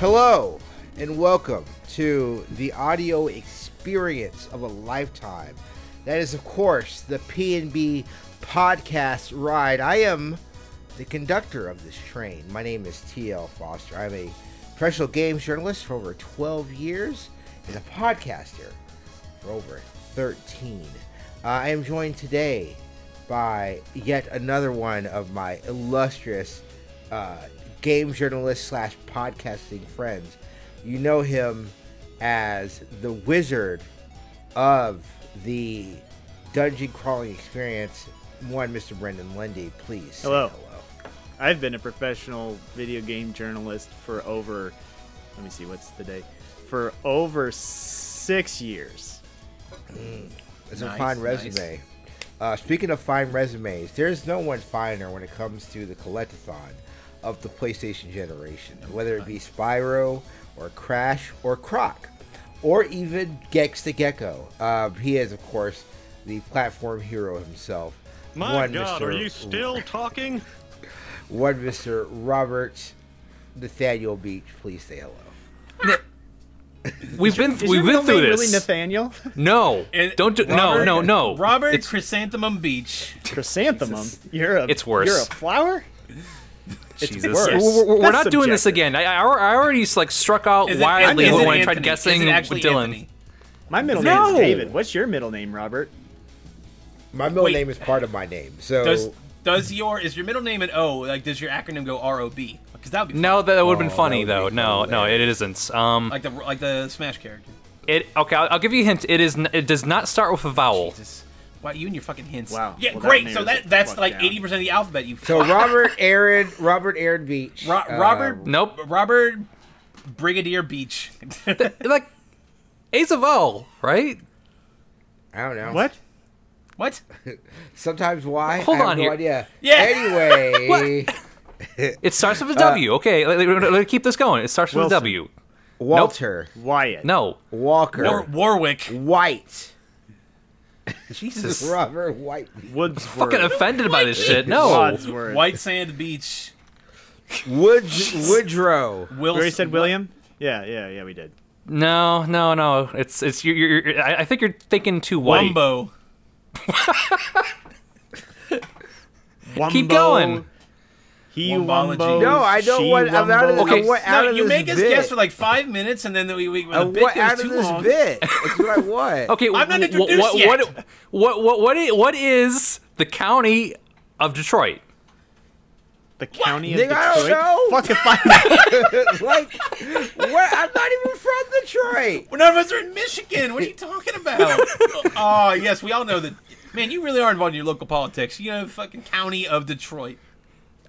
Hello, and welcome to the audio experience of a lifetime. That is, of course, the P&B podcast ride. I am the conductor of this train. My name is T.L. Foster. I'm a professional games journalist for over 12 years and a podcaster for over 13. I am joined today by yet another one of my illustrious game journalist slash podcasting friends. You know him as the wizard of the dungeon crawling experience, one Mr. Brendan Lindy. Please. Hello. Hello. I've been a professional video game journalist for over, let me see, what's the date? For over 6 years. It's nice, a fine resume. Nice. Speaking of fine resumes, there's no one finer when it comes to the collectathon of the PlayStation generation, whether it be Spyro or Crash or Croc or even Gex the Gecko. He is, of course, the platform hero himself. Are you still talking? One Mr. Robert Nathaniel Beach, please say hello. We've been through this. Really, Nathaniel? No, don't do. Robert, no. Robert, it's Chrysanthemum Beach. Chrysanthemum. It's worse. You're a flower. It's Jesus. Worse. We're not doing this again. I already like struck out wildly when I tried guessing with Dylan. Anthony? My middle name is David. What's your middle name, Robert? My middle name is part of my name. So is your middle name an O? Like, does your acronym go ROB? Because that would be funny. No, that would have been funny though. No, it isn't. Like the Smash character. I'll give you a hint. It does not start with a vowel. Jesus. Wow, you and your fucking hints. Wow. Yeah, well, great. So that's like down. 80% of the alphabet. You. So Robert Aaron Beach. Robert. Nope. Robert Brigadier Beach. Like, Ace of O, right? I don't know. What? Sometimes why? Hold on here. No idea. Yeah. Anyway. It starts with a W. Okay, let's keep this going. It starts with a W. Walter. Nope. Wyatt. No. Walker. Warwick. White. Jesus. Robert White. Woodsworth. I'm fucking offended by this shit. No. Wadsworth. White Sand Beach. Woodrow. We already said William? Yeah, we did. No. It's you're I think you're thinking too white. Wumbo. Keep going. Womology. No, I don't want. I'm out of this. Okay, you make us guess for like 5 minutes, and then we. Bit. That's what I want. Okay, I'm not introduced yet. What is the county of Detroit? The county of Detroit. I don't know. Fuck if I know. I'm not even from Detroit. Well, none of us are in Michigan. What are you talking about? Oh, yes, we all know that. Man, you really are involved in your local politics. You know, fucking county of Detroit.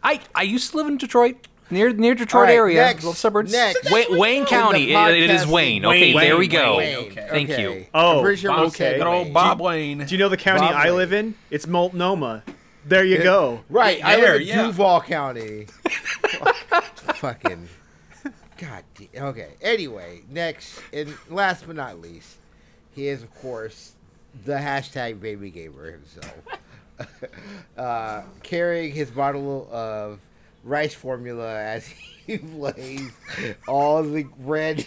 I used to live in Detroit, near Detroit area, little suburbs. Next. Wayne County, it is Wayne. Okay, there we go. Okay. Thank you. Oh, okay. Old Bob Wayne. Do you know the county I live in? It's Multnomah. There you go. Right, I live in Duval County. Fucking God. Okay. Anyway, next and last but not least, he is, of course, the hashtag baby gamer himself. Carrying his bottle of rice formula as he plays all the brand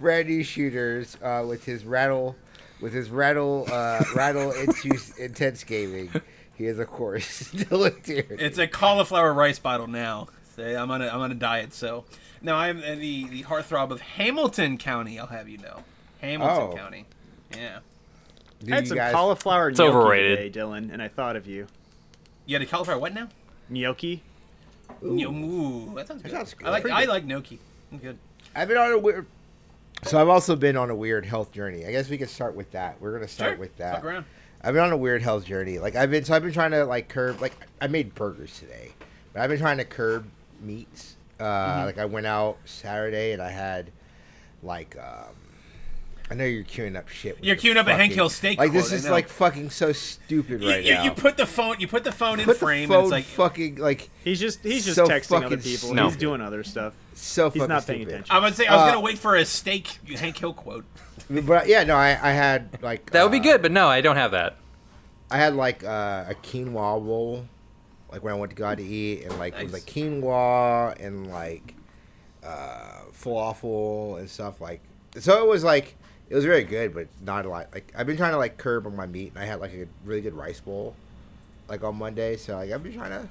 new shooters with his rattle into intense gaming. He is, of course, still a deer. It's a cauliflower rice bottle now. I'm on a diet, so now I'm the heartthrob of Hamilton County. I'll have you know, Hamilton County. Yeah. I had some cauliflower gnocchi overrated. Today, Dylan, and I thought of you. You had a cauliflower what now? Gnocchi. Ooh, that sounds good. I like gnocchi. I'm good. I've been on a weird... So I've also been on a weird health journey. I guess we could start with that. We're going to start with that. Fuck around. I've been on a weird health journey. I've been trying to curb... I made burgers today, but I've been trying to curb meats. I went out Saturday and I had I know you're queuing up shit. You're queuing up a Hank Hill steak. This is fucking so stupid now. You put the phone in frame. And it's he's just so texting other people. No. He's doing other stuff. So he's not paying attention. I was gonna wait for a steak Hank Hill quote. But I had that would be good. But no, I don't have that. I had a quinoa bowl, when I went to go out to eat, and nice. It was quinoa and falafel and stuff. Like, so it was very good, but not a lot. Like, I've been trying to curb on my meat, and I had a really good rice bowl on Monday. So I've been trying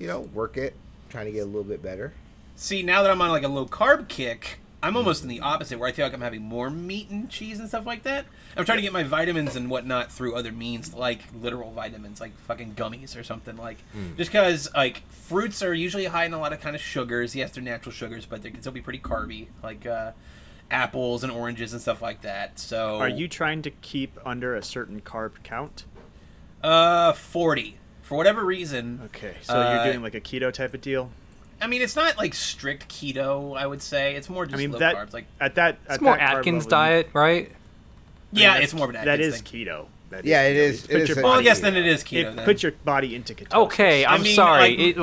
to, work it, trying to get a little bit better. See, now that I'm on a low carb kick, I'm almost in the opposite, where I feel like I'm having more meat and cheese and stuff like that. I'm trying to get my vitamins and whatnot through other means, like literal vitamins, like fucking gummies or something. Just because fruits are usually high in a lot of kind of sugars. Yes, they're natural sugars, but they can still be pretty carby, apples and oranges and stuff like that. So, are you trying to keep under a certain carb count? 40 for whatever reason. Okay, so you're doing a keto type of deal. I mean, it's not strict keto, I would say. It's more just low carbs. It's more Atkins diet, right? Yeah, it's more of an Atkins thing. That is keto. It is. Well, yes, then it is keto. Put your body into ketosis. Okay, I'm sorry.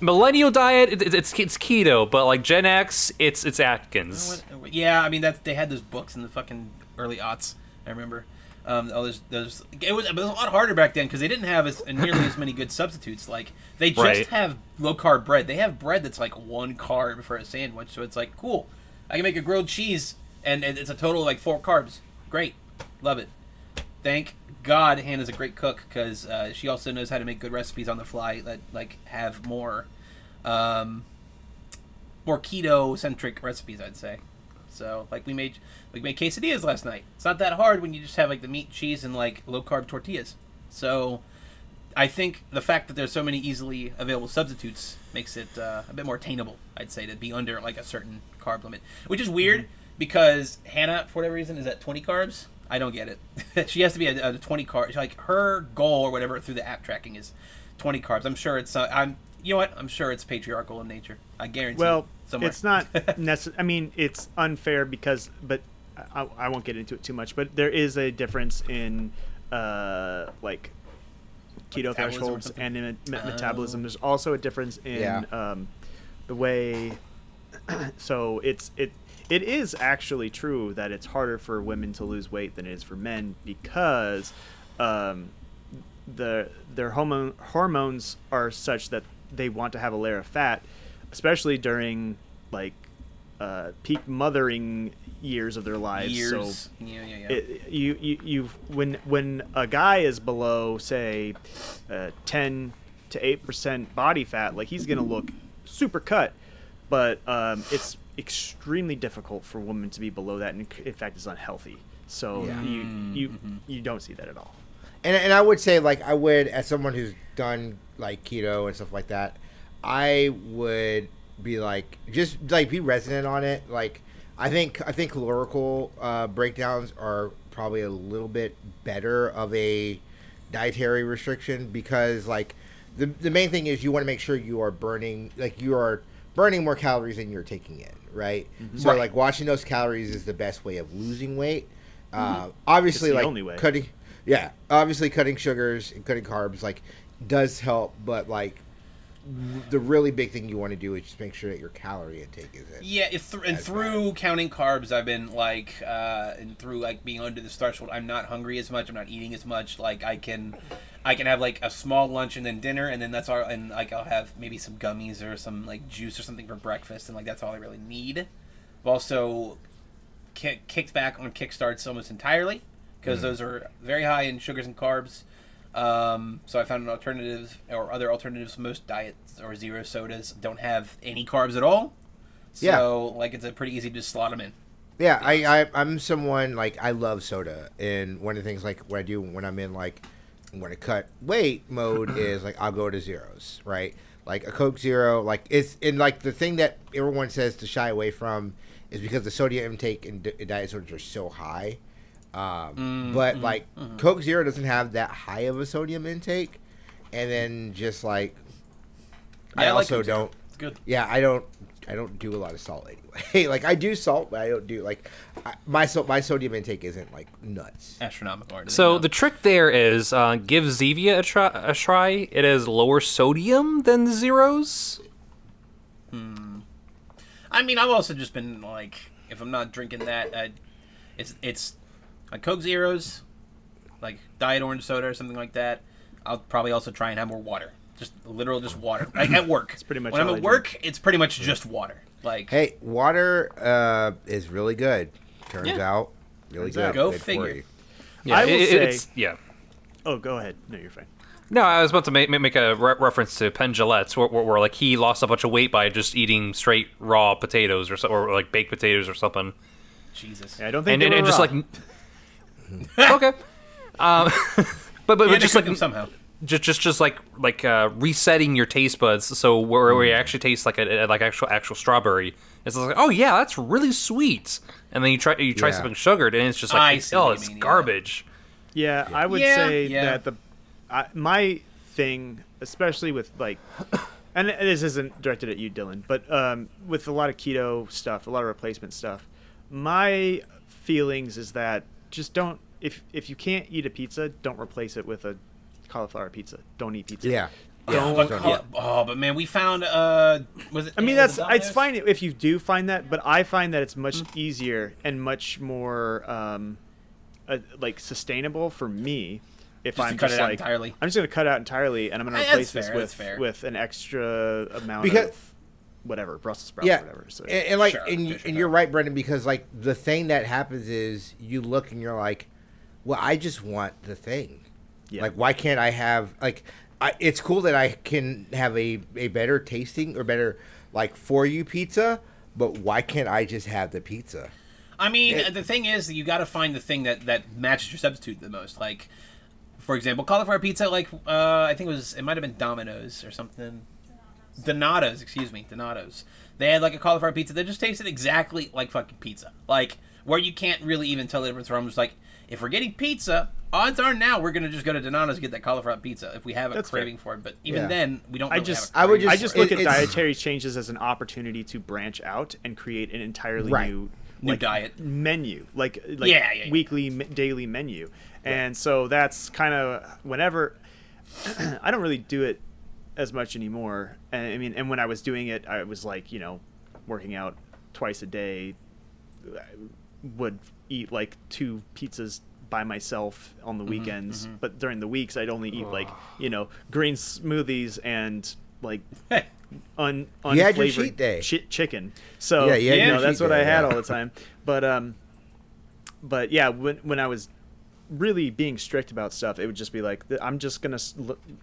Millennial diet, it's keto, but Gen X, it's Atkins. Yeah, I mean, they had those books in the fucking early aughts, I remember. It was a lot harder back then because they didn't have nearly as many good substitutes. They just have low-carb bread. They have bread that's one carb for a sandwich, so it's cool. I can make a grilled cheese, and it's a total of 4 carbs. Great. Love it. Thank God Hannah's a great cook because she also knows how to make good recipes on the fly that have more keto-centric recipes, I'd say. So, we made quesadillas last night. It's not that hard when you just have, the meat, cheese, and, low-carb tortillas. So, I think the fact that there's so many easily available substitutes makes it a bit more attainable, I'd say, to be under, a certain carb limit. Which is weird, because Hannah, for whatever reason, is at 20 carbs. I don't get it. She has to be at 20 carbs. Her goal or whatever through the app tracking is 20 carbs. I'm sure it's... You know what? I'm sure it's patriarchal in nature. I guarantee. Well, it's not necessary. I mean, it's unfair because, but I won't get into it too much. But there is a difference in keto thresholds and in metabolism. There's also a difference in the way. So it is actually true that it's harder for women to lose weight than it is for men because their hormones are such that they want to have a layer of fat, especially during peak mothering years of their lives. Years. So yeah. When a guy is below, say, 10% to 8% body fat, he's gonna look super cut. But it's extremely difficult for women to be below that, and in fact, it's unhealthy. So you don't see that at all. And I would say, I would, as someone who's done, keto and stuff like that, I would be, be resonant on it. I think calorical breakdowns are probably a little bit better of a dietary restriction because, the main thing is you want to make sure you are burning, more calories than you're taking in, right? Mm-hmm. So, watching those calories is the best way of losing weight. Mm-hmm. Obviously, it's the only way. Cutting sugars and cutting carbs, does help, but, the really big thing you want to do is just make sure that your calorie intake is in. Yeah, through counting carbs, I've been, and through, being under this threshold, I'm not hungry as much, I'm not eating as much, I can have, a small lunch and then dinner, and then that's all, and, I'll have maybe some gummies or some, juice or something for breakfast, and, that's all I really need. I've also kicked back on Kickstarts almost entirely, because those are very high in sugars and carbs. So I found an alternative or other alternatives. Most diets or zero sodas don't have any carbs at all. So, it's a pretty easy to just slot them in. Yeah, I'm someone, I love soda. And one of the things, what I do when I'm in, when I cut weight mode is, I'll go to zeros, right? A Coke Zero, it's, and, the thing that everyone says to shy away from is because the sodium intake in diet sodas are so high. Coke Zero doesn't have that high of a sodium intake, and then just I also don't. It's good. Yeah, I don't do a lot of salt anyway. I do salt, but I don't do my sodium intake isn't nuts. Astronomical. So the trick there is give Zevia a try. It has lower sodium than the zeros. I mean, I've also just been if I'm not drinking that, it's. Coke Zeros, diet orange soda or something like that. I'll probably also try and have more water. Just literally just water. At work. It's pretty much when I'm at work, it's pretty much just water. Like, hey, water is really good. Turns out, really good. Go figure. Yeah, I will say. Oh, go ahead. No, you're fine. No, I was about to make a reference to Penn Jillette's, where like he lost a bunch of weight by just eating straight raw potatoes or like baked potatoes or something. Jesus, yeah, I don't think. And just like okay, but just like them somehow. Just like resetting your taste buds, so where you actually taste like a like actual strawberry, it's like, oh yeah, that's really sweet, and then you try something sugared, and it's just like, oh, it's garbage. Yeah, I would say that my thing, especially with like, and this isn't directed at you, Dylan, but with a lot of keto stuff, a lot of replacement stuff, my feelings is that just don't, if you can't eat a pizza, don't replace it with a cauliflower pizza. Don't eat pizza. Yeah. But man, we found it's fine if you do find that, but I find that it's much easier and much more like sustainable for me if I'm just going to cut out entirely, and I'm going to replace this with an extra amount of whatever, Brussels sprouts or whatever. So, and you're right, Brendan, because like the thing that happens is you look and you're like, well, I just want the thing. Yeah. Like, why can't I have, like, it's cool that I can have a better tasting or better, like, for you pizza, but why can't I just have the pizza? I mean, the thing is that you got to find the thing that matches your substitute the most. Like, for example, cauliflower pizza, like, I think it might have been Domino's or something. Donato's, excuse me, Donato's. They had, like, a cauliflower pizza that just tasted exactly like fucking pizza. Like, where you can't really even tell the difference from. Just like, if we're getting pizza, odds are now we're going to just go to Donato's and get that cauliflower pizza if we have a craving for it. But even then, we don't really have a craving for it. I just look at dietary changes as an opportunity to branch out and create an entirely new diet menu, like weekly, daily menu. And so that's kind of whenever – I don't really do it as much anymore. And, I mean, and when I was doing it, I was like, you know, working out twice a day, would eat like 2 pizzas by myself on the weekends, but during the weeks I'd only eat like, you know, green smoothies and like unflavored chicken. So that's what I had all the time. But yeah, when I was really being strict about stuff, it would just be like, I'm just gonna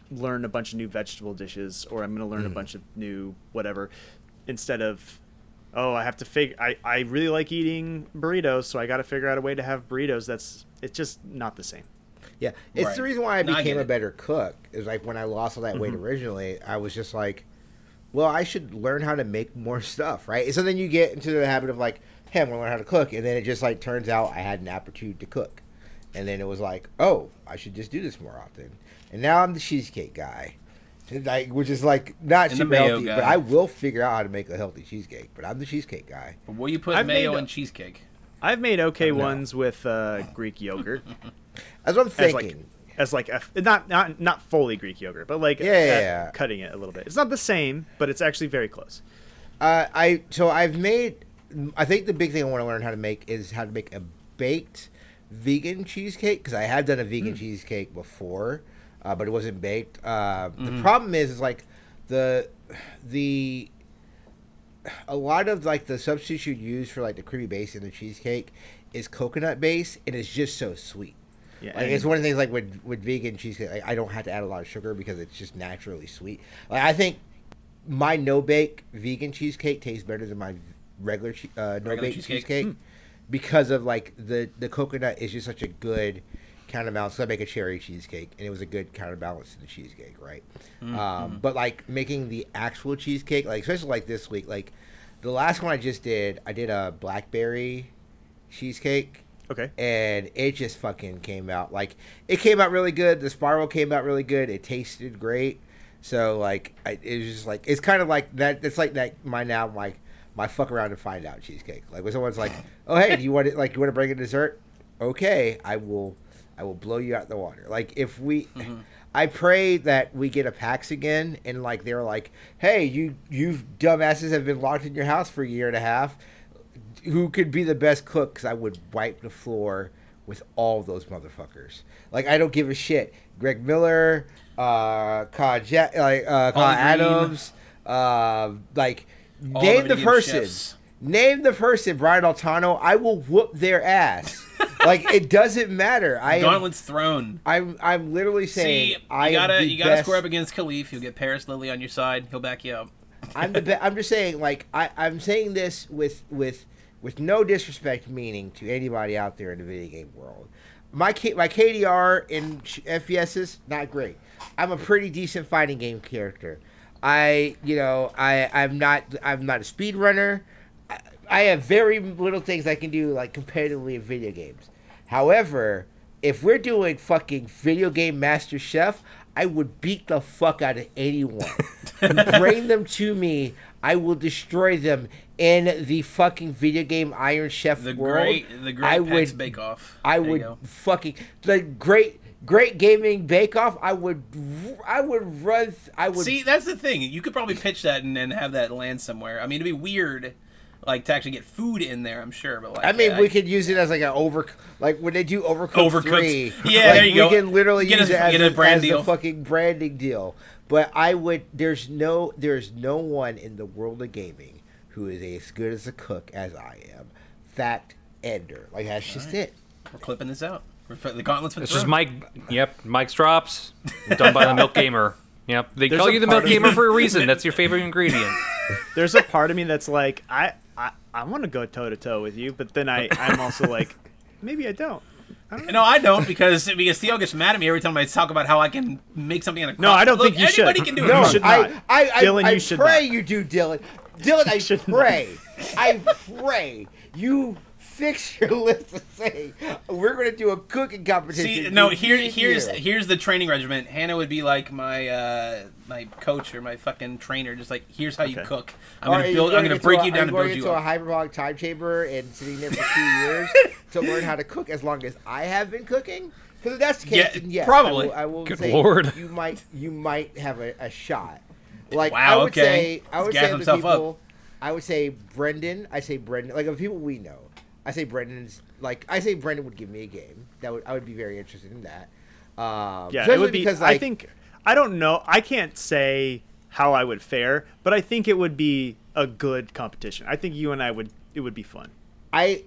learn a bunch of new vegetable dishes, or I'm gonna learn a bunch of new whatever, instead of, oh, I have to figure. I really like eating burritos, so I got to figure out a way to have burritos. It's just not the same. Yeah, it's the reason why I became a better cook. Is like when I lost all that weight originally, I was just like, well, I should learn how to make more stuff, right? So then you get into the habit of like, hey, I'm gonna learn how to cook, and then it just like turns out I had an aptitude to cook, and then it was like, oh, I should just do this more often, and now I'm the cheesecake guy. Like, which is like not super healthy, but I will figure out how to make a healthy cheesecake. But I'm the cheesecake guy. But will you put mayo in cheesecake? I've made ones with Greek yogurt. That's what I'm thinking. As like a not fully Greek yogurt, but like cutting it a little bit. It's not the same, but it's actually very close. I think the big thing I want to learn how to make is how to make a baked vegan cheesecake, because I have done a vegan cheesecake before. But it wasn't baked. The problem is like a lot of like the substitutes you use for like the creamy base in the cheesecake is coconut base, and it's just so sweet. Yeah, like, it's one of the things like with vegan cheesecake, like, I don't have to add a lot of sugar because it's just naturally sweet. Like, I think my no bake vegan cheesecake tastes better than my regular no bake cheesecake because of like the coconut is just such a good counterbalance. So I make a cherry cheesecake, and it was a good counterbalance to the cheesecake, right? But like making the actual cheesecake, like especially like this week, like the last one I did a blackberry cheesecake, and it just fucking came out like it came out really good. The spiral came out really good. It tasted great. So like it was just like it's kind of like that. It's like that. My fuck around and find out cheesecake. Like when someone's like, oh hey, do you want it? Like you want to bring a dessert? Okay, I will blow you out the water. Like if we, I pray that we get a PAX again, and like they're like, hey, you dumbasses have been locked in your house for a year and a half. Who could be the best cook? Because I would wipe the floor with all those motherfuckers. Like I don't give a shit. Greg Miller, Kyle Adams, like Name the person, Brian Altano. I will whoop their ass. Like, it doesn't matter. Gauntlet's thrown. I'm literally saying, you gotta square up against Khalif. You'll get Paris Lily on your side. He'll back you up. I'm just saying, like, I'm saying this with no disrespect meaning to anybody out there in the video game world. My KDR in FPSs, not great. I'm a pretty decent fighting game character. I'm not a speedrunner. I have very little things I can do, like, competitively in video games. However, if we're doing fucking video game Master Chef, I would beat the fuck out of anyone. Bring them to me. I will destroy them in the fucking video game Iron Chef world. The great Bake Off. Great gaming Bake Off. I would run. See, that's the thing. You could probably pitch that and have that land somewhere. I mean, it'd be weird, like, to actually get food in there, I'm sure. But we could use it as like an when they do Overcooked 3. Yeah, like, there you go. We can literally use it as a fucking branding deal. But there's no one in the world of gaming who is as good as a cook as I am. Fact ender. Like, that's just it. We're clipping this out. The gauntlets. This is Mike. Yep, Mike's drops. Done by the Milk Gamer. Yep, they call you the Milk Gamer for a reason. That's your favorite ingredient. There's a part of me that's like, I want to go toe to toe with you, but then I'm also like, maybe I don't. No, I don't, because Theo gets mad at me every time I talk about how I can make something out of crap. No, I don't think you should. Anybody can do it. No, you should not. Dylan, you should not. I pray you do, Dylan. Dylan, I pray you fix your list and say, we're going to do a cooking competition. See, no, here's the training regimen. Hannah would be like my coach or my fucking trainer, just like, here's how you cook. I'm going to break you down and build you up. I'm going into a hyperbolic time chamber and sitting there for 2 years to learn how to cook as long as I have been cooking. Because if that's the case, then yes, probably. I will Good say Lord. You might have a shot. Like, wow, I would say Brendan, like, of people we know. I say Brendan would give me a game. I would be very interested in that. It would be because, like, I think, I don't know, I can't say how I would fare, but I think it would be a good competition. I think you and I would be fun. I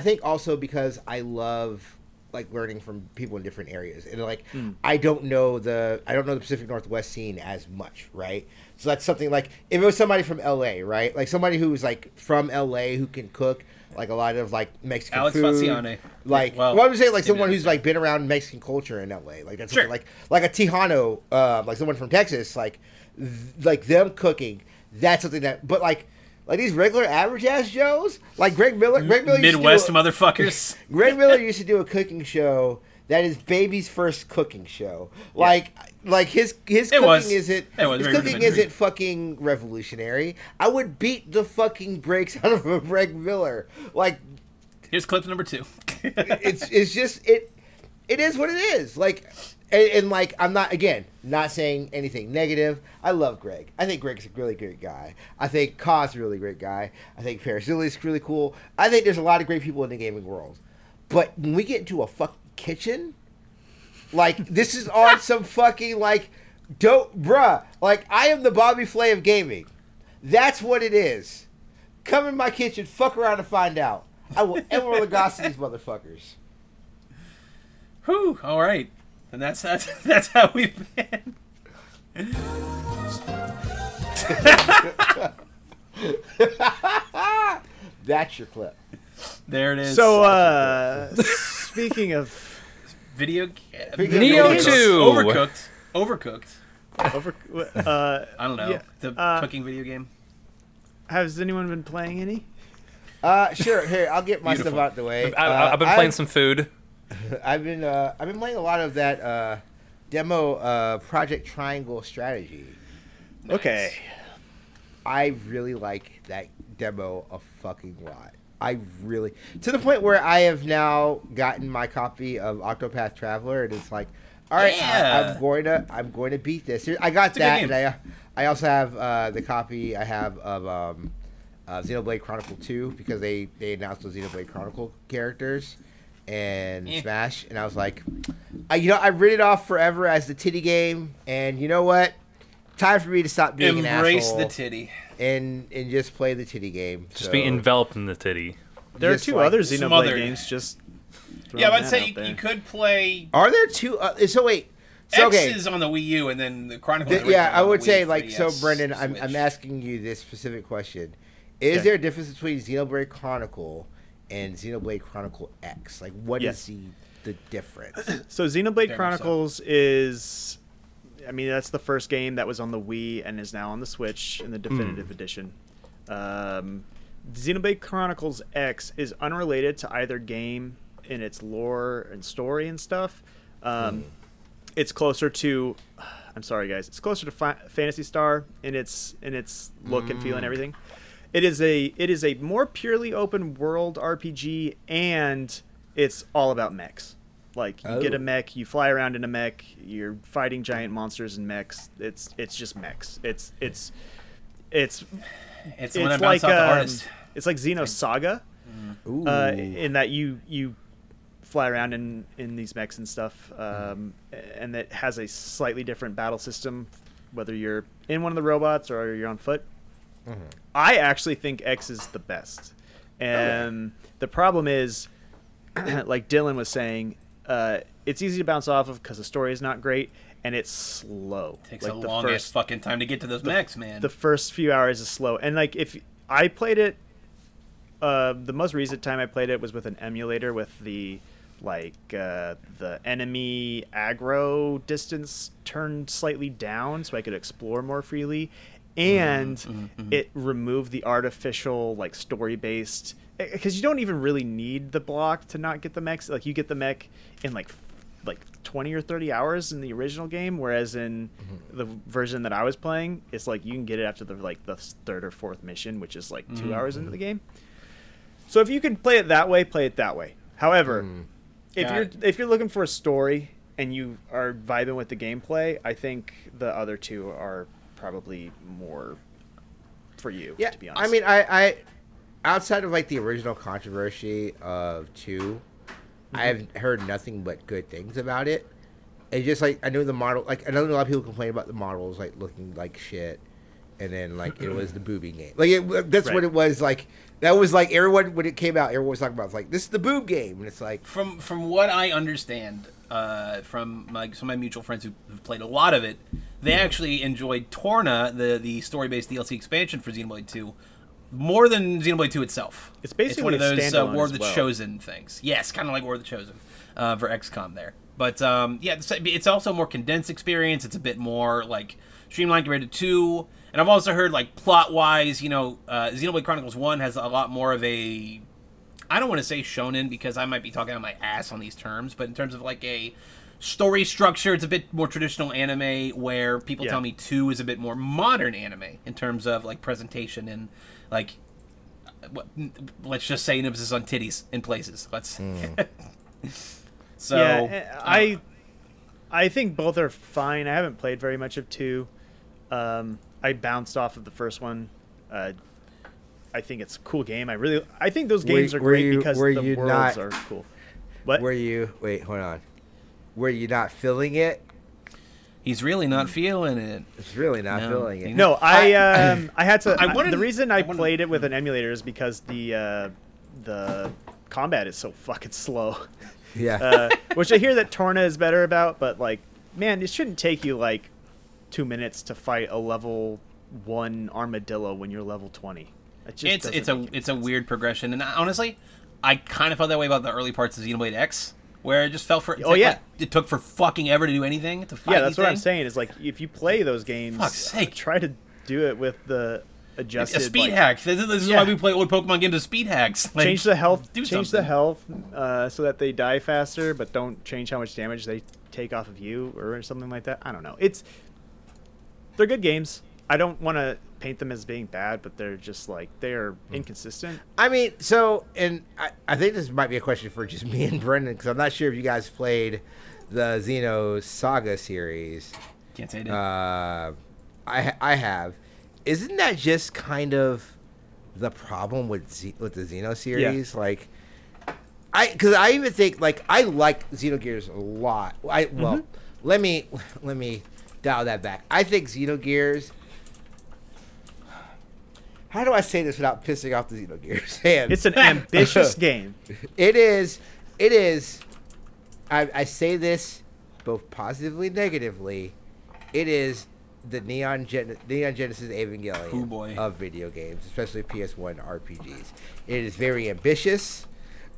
think also because I love, like, learning from people in different areas, and like I don't know the Pacific Northwest scene as much, right? So that's something, like, if it was somebody from LA, right? Like somebody who's like from LA who can cook, like, a lot of, like, Mexican Alex food. Facione. Like, well, I would say, like, someone who's, like, been around Mexican culture in L.A. Like, that's sure. like a Tejano, like, someone from Texas, like, like, them cooking, that's something that, but, like, these regular average-ass Joes, like, Greg Miller Midwest motherfuckers. Greg Miller used to do a cooking show that is baby's first cooking show. Yeah. Like his cooking isn't fucking revolutionary. I would beat the fucking brakes out of a Greg Miller. Like, here's clip number 2. it's just it is what it is. Like, and like, I'm not saying anything negative. I love Greg. I think Greg's a really great guy. I think Kaz is a really great guy. I think Paris Lily is really cool. I think there's a lot of great people in the gaming world. But when we get into a fucking kitchen, like, this is on some fucking, like, dope, bruh. Like, I am the Bobby Flay of gaming. That's what it is. Come in my kitchen, fuck around and find out. I will Emerald Lagasse these motherfuckers. Whew, all right. And that's how we've been. That's your clip. There it is. So, speaking of video game, Neo 2 Overcooked. I don't know. Yeah. The cooking video game. Has anyone been playing any? Sure. Here, I'll get my stuff out of the way. I've been playing some food. I've been playing a lot of that demo Project Triangle Strategy. Nice. Okay. I really like that demo a fucking lot. I really, to the point where I have now gotten my copy of Octopath Traveler, and it's like, all right, yeah. I'm going to beat this. I got that, and I also have the copy I have of Xenoblade Chronicle 2, because they announced those Xenoblade Chronicle characters and Smash, and I was like, I writ it off forever as the titty game, and you know what? Time for me to stop being an asshole. Embrace the titty. and just play the titty game. So. Just be enveloped in the titty. There just are two like other Xenoblade games. Just yeah, I'd say you could play. Are there two? So wait. So, okay. X is on the Wii U, and then the Chronicles. I would say like so, Brendan. I'm asking you this specific question: Is there a difference between Xenoblade Chronicle and Xenoblade Chronicle X? Like, what is the difference? So, Xenoblade Chronicles is, I mean, that's the first game that was on the Wii and is now on the Switch in the definitive edition. Xenoblade Chronicles X is unrelated to either game in its lore and story and stuff. It's closer to, I'm sorry guys, it's closer to Phantasy Star in its look and feel and everything. It is a more purely open world RPG, and it's all about mechs. Like you get a mech, you fly around in a mech, you're fighting giant monsters and mechs. It's just mechs. It's like it's like Xeno Saga, in that you fly around in these mechs and stuff, and it has a slightly different battle system, whether you're in one of the robots or you're on foot. Mm-hmm. I actually think X is the best, and the problem is, like Dylan was saying, it's easy to bounce off of because the story is not great, and it's slow. It takes like the longest fucking time to get to those mechs, man. The first few hours is slow, and like if I played it, the most recent time I played it was with an emulator with the. The enemy aggro distance turned slightly down so I could explore more freely, and it removed the artificial like story based, because you don't even really need the block to not get the mechs. Like you get the mech in like 20 or 30 hours in the original game, whereas in the version that I was playing, it's like you can get it after the third or fourth mission, which is like 2 hours into the game. So if you can play it that way. However, if you're looking for a story and you are vibing with the gameplay, I think the other two are probably more for you, to be honest. I mean, I outside of like the original controversy of 2, I've heard nothing but good things about it. And just like I know the model, like I know a lot of people complain about the models like looking like shit, and then like it was the booby game. Like that's what it was like. That was like everyone when it came out. Everyone was talking about it's like this is the boob game, and it's like from what I understand, from some of my mutual friends who've played a lot of it, they actually enjoyed Torna, the story-based DLC expansion for Xenoblade 2, more than Xenoblade 2 itself. It's basically one of those War of the Chosen things. Yes, kind of like War of the Chosen for XCOM there. But it's also a more condensed experience. It's a bit more like streamlined compared to 2. And I've also heard, like, plot-wise, you know, Xenoblade Chronicles 1 has a lot more of a... I don't want to say shonen, because I might be talking out my ass on these terms, but in terms of, like, a story structure, it's a bit more traditional anime, where people tell me 2 is a bit more modern anime in terms of, like, presentation and, like, let's just say an emphasis on titties in places. Let's... So... Yeah, I think both are fine. I haven't played very much of 2. I bounced off of the first one. I think it's a cool game. I think those games are great because the worlds are cool. What? Were you not feeling it? He's really not feeling it. No, I had to. The reason I played it with an emulator is because the combat is so fucking slow. Yeah. Which I hear that Torna is better about, but like, man, it shouldn't take you like 2 minutes to fight a level 1 armadillo when you're level 20. It's a weird progression, and honestly, I kind of felt that way about the early parts of Xenoblade X, where it just fell for. Like, it took for fucking ever to do anything to fight. Yeah, that's what I'm saying. Is like if you play those games, try to do it with the adjusted speed hack. This is why we play old Pokemon games as speed hacks. Like, change the health. So that they die faster, but don't change how much damage they take off of you or something like that. I don't know. They're good games. I don't want to paint them as being bad, but they're just like they're inconsistent. I mean, I think this might be a question for just me and Brendan, because I'm not sure if you guys played the Xeno Saga series. Can't say I did. I have. Isn't that just kind of the problem with the Xeno series? Yeah. Like, because I even think like I like Xeno Gears a lot. Let me dial that back. I think Xeno Gears How do I say this without pissing off the Xeno Gears fans? It's an ambitious game. It is. It is. I say this both positively and negatively. It is the Neon Genesis Evangelion of video games, especially PS1 RPGs. It is very ambitious.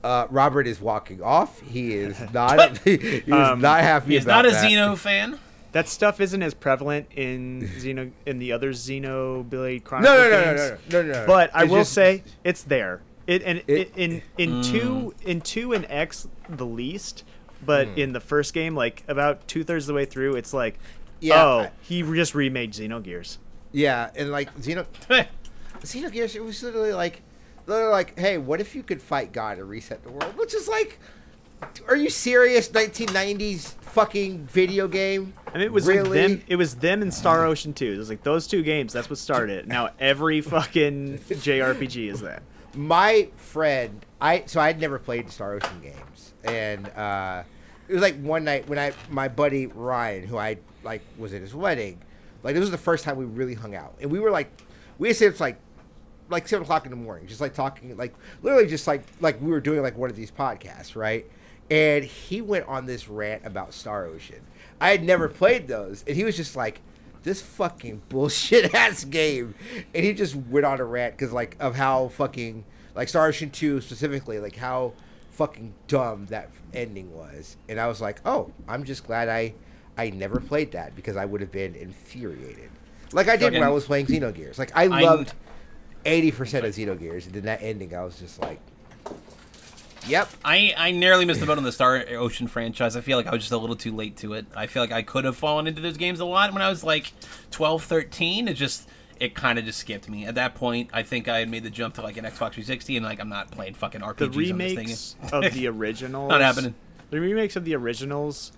Robert is walking off. He is not. He is not happy. He's not a Xeno fan. That stuff isn't as prevalent in Xeno in the other Xenoblade Chronicles games. No. But I will say it's there. In two and X the least, but in the first game, like about 2/3 of the way through, it's like, he just remade Xenogears. Yeah, and like Xenogears, it was literally like, hey, what if you could fight God and reset the world? Which is like, are you serious? 1990s fucking video game? I mean, it was really? Like them. It was them and Star Ocean 2. It was like those two games. That's what started it. Now every fucking JRPG is that. My friend, I'd never played Star Ocean games, and it was like one night when my buddy Ryan, who I like was at his wedding, like this was the first time we really hung out, and we were like, we had since like 7 o'clock in the morning, just like talking, like literally just like we were doing like one of these podcasts, right? And he went on this rant about Star Ocean. I had never played those. And he was just like, this fucking bullshit-ass game. And he just went on a rant because, like, of how fucking, like, Star Ocean 2 specifically, like, how fucking dumb that ending was. And I was like, oh, I'm just glad I never played that because I would have been infuriated. Like I did when I was playing Xenogears. Like, I loved 80% of Xenogears. And then that ending, I was just like... Yep. I narrowly missed the boat on the Star Ocean franchise. I feel like I was just a little too late to it. I feel like I could have fallen into those games a lot when I was like 12, 13. It kind of just skipped me. At that point, I think I had made the jump to like an Xbox 360 and like I'm not playing fucking RPGs on this thing. The remakes of the originals. Not happening. The remakes of the originals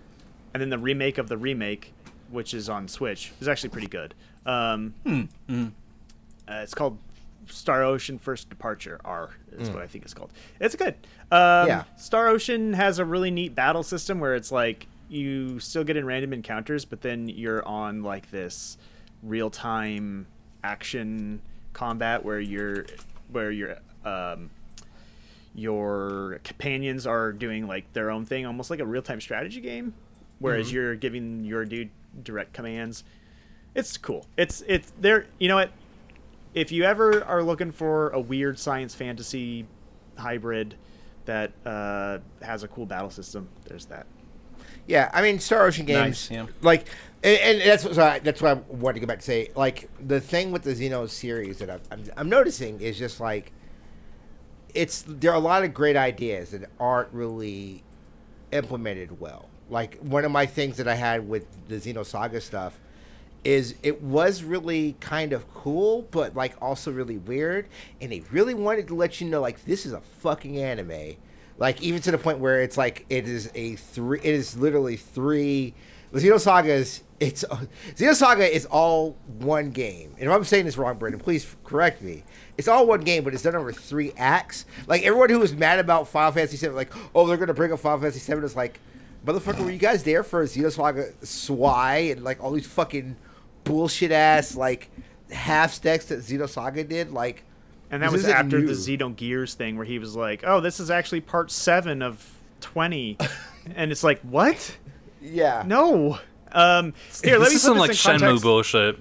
and then the remake of the remake, which is on Switch, is actually pretty good. It's called Star Ocean First Departure R is what I think it's called. It's good. Star Ocean has a really neat battle system where it's like you still get in random encounters, but then you're on like this real time action combat where your companions are doing like their own thing, almost like a real time strategy game, whereas you're giving your dude direct commands. It's cool. It's there. You know what? If you ever are looking for a weird science fantasy hybrid that has a cool battle system, there's that. Yeah, I mean, Star Ocean games, like, and that's what I wanted to go back to say. Like, the thing with the Xeno series that I'm noticing is just like, there are a lot of great ideas that aren't really implemented well. Like, one of my things that I had with the Xeno Saga stuff is it was really kind of cool, but like also really weird, and they really wanted to let you know like this is a fucking anime, like even to the point where it's like it is literally three. Xenosaga is all one game, and if I'm saying this wrong, Brendan, please correct me. It's all one game, but it's done over 3 acts. Like everyone who was mad about Final Fantasy VII, like oh they're gonna bring up Final Fantasy VII, is like, motherfucker, were you guys there for Xenosaga Swai and like all these fucking bullshit ass like half stacks that Xenosaga did? Like, and that was after the Xenogears thing where he was like, oh, this is actually part 7 of 20. And it's like, what? Yeah. No. Here, let me put this in context. This is some like Shenmue bullshit.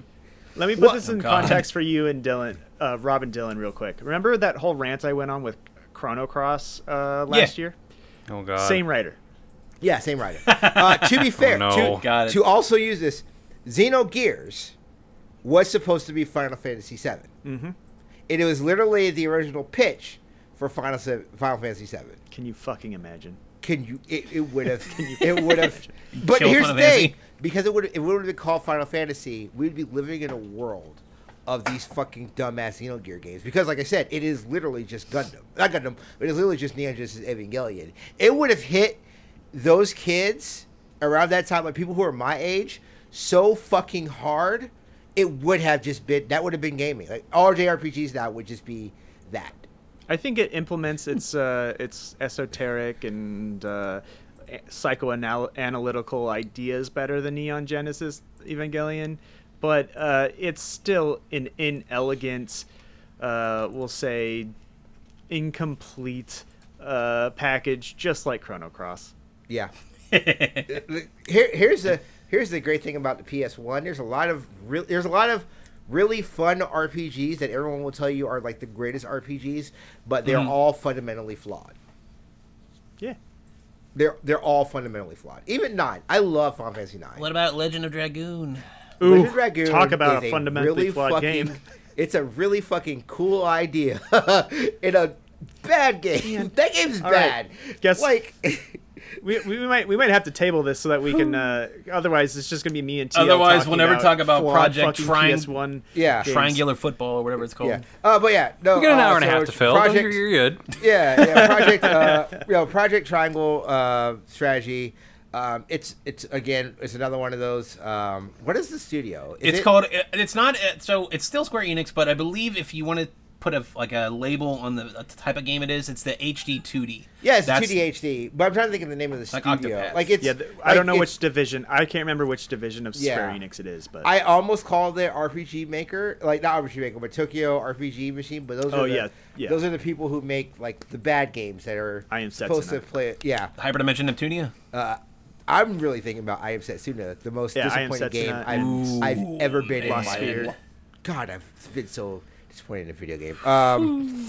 Let me put this in context for you and Dylan, Rob and Dylan, real quick. Remember that whole rant I went on with Chrono Cross last year? Oh, God. Same writer. Yeah, same writer. To be fair, to also use this, Xenogears was supposed to be Final Fantasy VII. Mm-hmm. It was literally the original pitch for Final Fantasy VII. Can you fucking imagine? Can you? It would have. It would have. But here's the thing: because it would have been called Final Fantasy, we'd be living in a world of these fucking dumbass Xenogear games. Because, like I said, it is literally just Gundam. Not Gundam, but it is literally just Neon Genesis Evangelion. It would have hit those kids around that time, like people who are my age, so fucking hard, it would have just been, that would have been gaming. Like all JRPGs now would just be that. I think it implements its esoteric and psychoanalytical ideas better than Neon Genesis Evangelion, but it's still an inelegant we'll say, incomplete package, just like Chrono Cross. Yeah. Here's the great thing about the PS1. There's a lot of really fun RPGs that everyone will tell you are like the greatest RPGs, but they're all fundamentally flawed. Yeah. They're all fundamentally flawed. Even 9. I love Final Fantasy 9. What about Legend of Dragoon? Ooh, Legend of Dragoon, talk about a fundamentally really flawed game. It's a really fucking cool idea in a bad game. Man. That game's all bad. Right. Guess like we might have to table this so that we can. Otherwise, it's just gonna be me and TL. Otherwise, we'll never talk about Project Triangle. Yeah, games. Triangular Football or whatever it's called. Yeah. But yeah, no. We got an hour and a half to fill. Project, you're good. Yeah. Project, Project Triangle Strategy. It's another one of those. What is the studio? It's called. It's not. So it's still Square Enix, but I believe if you want to put a label on the type of game it is, it's the HD 2D. Yeah, it's 2D HD. But I'm trying to think of the name of the studio. Octopath. I don't know which division. I can't remember which division of Square Enix it is. But I almost called it RPG Maker, not RPG Maker, but Tokyo RPG Machine. But those those are the people who make the bad games that are supposed to play it. Yeah, Hyperdimension Neptunia. I'm really thinking about I Am Setsuna, the most disappointing game I've ever been in my life. God, I've been so disappointed in a video game.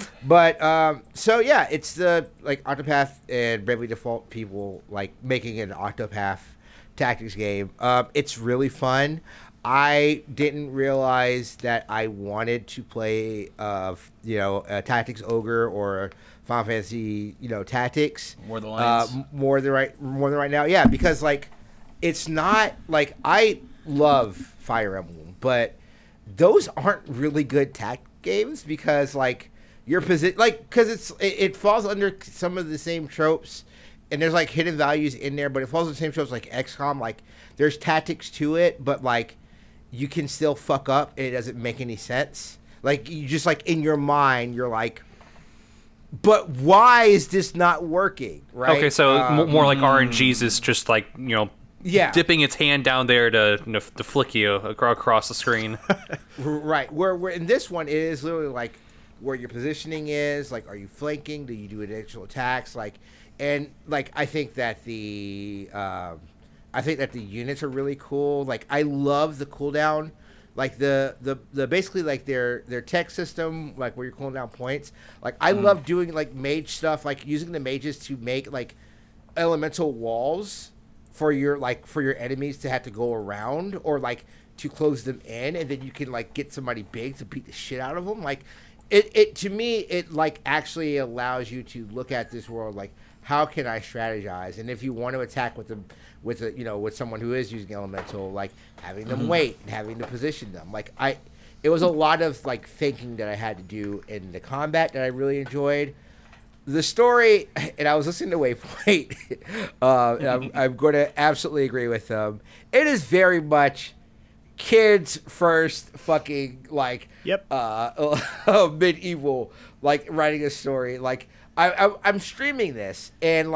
It's the Octopath and Bravely Default people making an Octopath tactics game. It's really fun. I didn't realize that I wanted to play a Tactics Ogre or Final Fantasy, Tactics. More than right now. Yeah, because it's not I love Fire Emblem, but those aren't really good tact games because your position, because it falls under some of the same tropes, and there's hidden values in there, but it falls under the same tropes XCOM. There's tactics to it, but you can still fuck up and it doesn't make any sense. You just in your mind, you're but why is this not working? Right. Okay. So more like RNGs is just dipping its hand down there to flick you across the screen. Right. Where in this one it is literally where your positioning is. Are you flanking? Do you do additional attacks? I think that the units are really cool. I love the cooldown, the basically their tech system, where you're cooling down points. I love doing mage stuff, using the mages to make elemental walls for your enemies to have to go around or to close them in, and then you can get somebody big to beat the shit out of them. It to me it actually allows you to look at this world how can I strategize? And if you want to attack with someone who is using elemental, having them wait and having to position them. It was a lot of thinking that I had to do in the combat that I really enjoyed. The story, and I was listening to Waypoint. I'm going to absolutely agree with them. It is very much kids first, fucking medieval, writing a story. I'm streaming this, and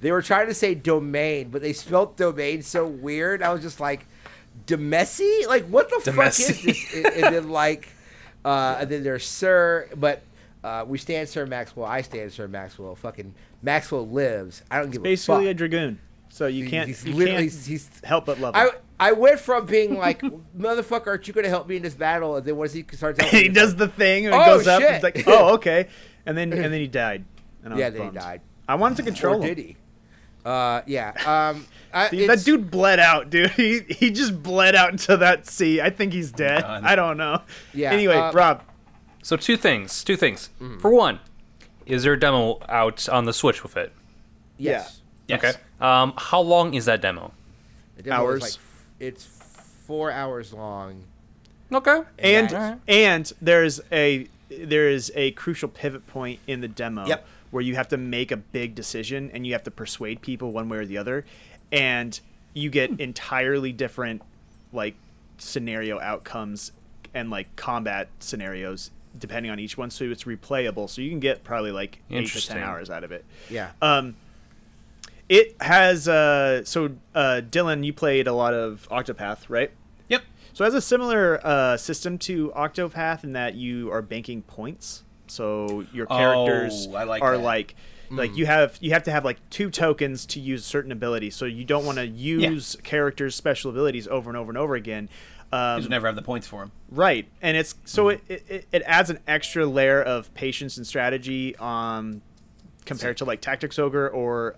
they were trying to say domain, but they spelled domain so weird. I was just Demessi? What the Demessi. Fuck is this? And then there's Sir, but we stand Sir Maxwell. I stand Sir Maxwell. Fucking Maxwell lives. I don't give a fuck. He's basically a dragoon, so you can't help but love him. I went from being motherfucker, aren't you going to help me in this battle? And then once he starts out, he does the thing, and it goes up, and it's okay. And then he died. He died. I wanted to control him. Did he? That dude bled out, dude. He just bled out into that sea. I think he's dead. God. I don't know. Yeah. Anyway, Rob. So two things. Mm-hmm. For one, is there a demo out on the Switch with it? Yes. Yeah. Yes. Okay. How long is that demo? The demo hours. It's 4 hours long. Okay. And there is a crucial pivot point in the demo where you have to make a big decision and you have to persuade people one way or the other, and you get entirely different scenario outcomes and combat scenarios depending on each one, so it's replayable, so you can get probably 8 to 10 hours out of it. Yeah. It has Dylan, you played a lot of Octopath, right? Yep. So it has a similar system to Octopath in that you are banking points. So your characters you have to have like 2 tokens to use certain abilities. So you don't want to use characters' special abilities over and over and over again. You never have the points for them. Right. And it's it adds an extra layer of patience and strategy compared to like Tactics Ogre or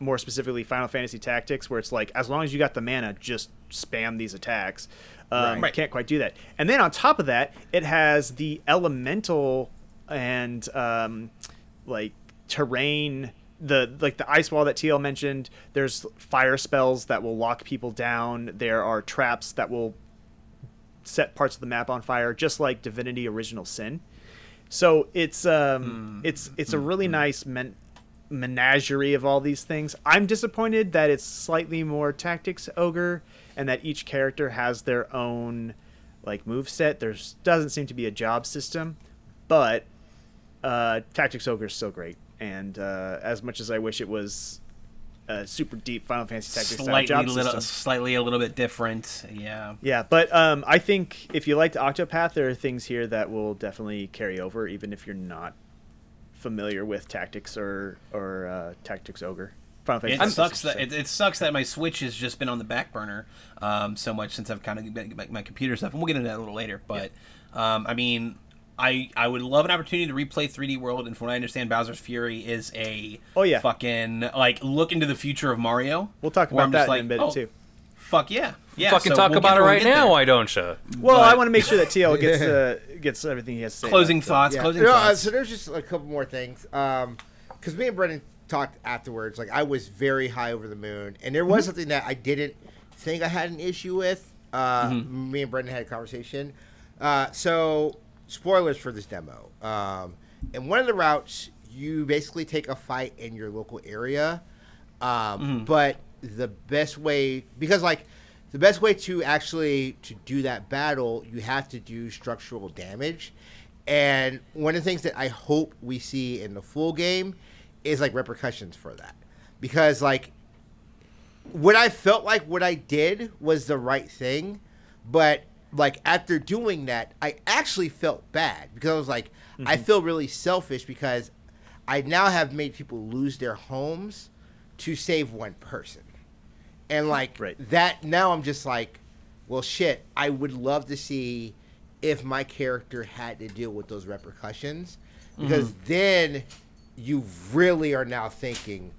more specifically Final Fantasy Tactics, where it's like, as long as you got the mana, just spam these attacks. You can't quite do that. And then on top of that, it has the elemental and terrain, the ice wall that TL mentioned. There's fire spells that will lock people down. There are traps that will set parts of the map on fire, just like Divinity Original Sin. So it's a really nice menagerie of all these things. I'm disappointed that it's slightly more Tactics Ogre and that each character has their own moveset. There doesn't seem to be a job system, but Tactics Ogre is still great. And as much as I wish it was super deep Final Fantasy Tactics slightly a little bit different, yeah. But I think if you liked Octopath, there are things here that will definitely carry over, even if you're not familiar with Tactics or Tactics Ogre. Final Fantasy. It sucks that my Switch has just been on the back burner so much since I've kind of been my computer stuff, and we'll get into that a little later. But I would love an opportunity to replay 3D World, and from what I understand, Bowser's Fury is a fucking, look into the future of Mario. We'll talk about that in a minute, too. Fuck yeah. Talk about it right now, why don't you? Well, I want to make sure that TL gets everything he has to say. Closing thoughts. So there's just a couple more things. Because me and Brendan talked afterwards. I was very high over the moon, and there was something that I didn't think I had an issue with. Me and Brendan had a conversation. So... spoilers for this demo. In one of the routes, you basically take a fight in your local area, but the best way, because the best way to actually to do that battle, you have to do structural damage. And one of the things that I hope we see in the full game is repercussions for that, because what I felt like what I did was the right thing, but after doing that, I actually felt bad, because I was I feel really selfish because I now have made people lose their homes to save one person. And that now I'm just well, shit, I would love to see if my character had to deal with those repercussions, because then you really are now thinking,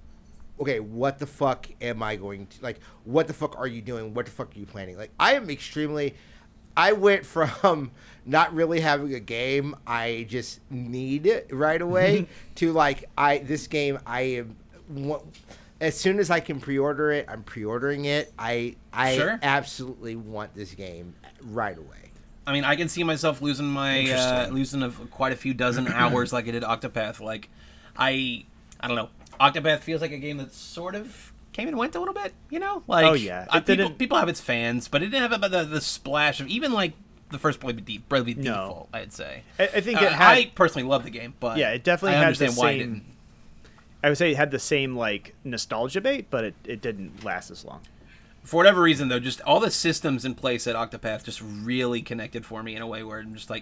okay, what the fuck am I going to, what the fuck are you doing? What the fuck are you planning? I am extremely... I went from not really having a game I just need it right away to as soon as I can pre-order it, I'm pre-ordering it. I absolutely want this game right away. I mean, I can see myself losing my quite a few dozen hours like I did Octopath. I don't know. Octopath feels like a game that's sort of came and went a little bit, people have its fans, but it didn't have the splash of even the first Bravely Default. I'd say I think it had, I personally love the game, but yeah, it definitely had the same. I would say it had the same nostalgia bait, but it didn't last as long. For whatever reason, though, just all the systems in place at Octopath just really connected for me in a way where I'm just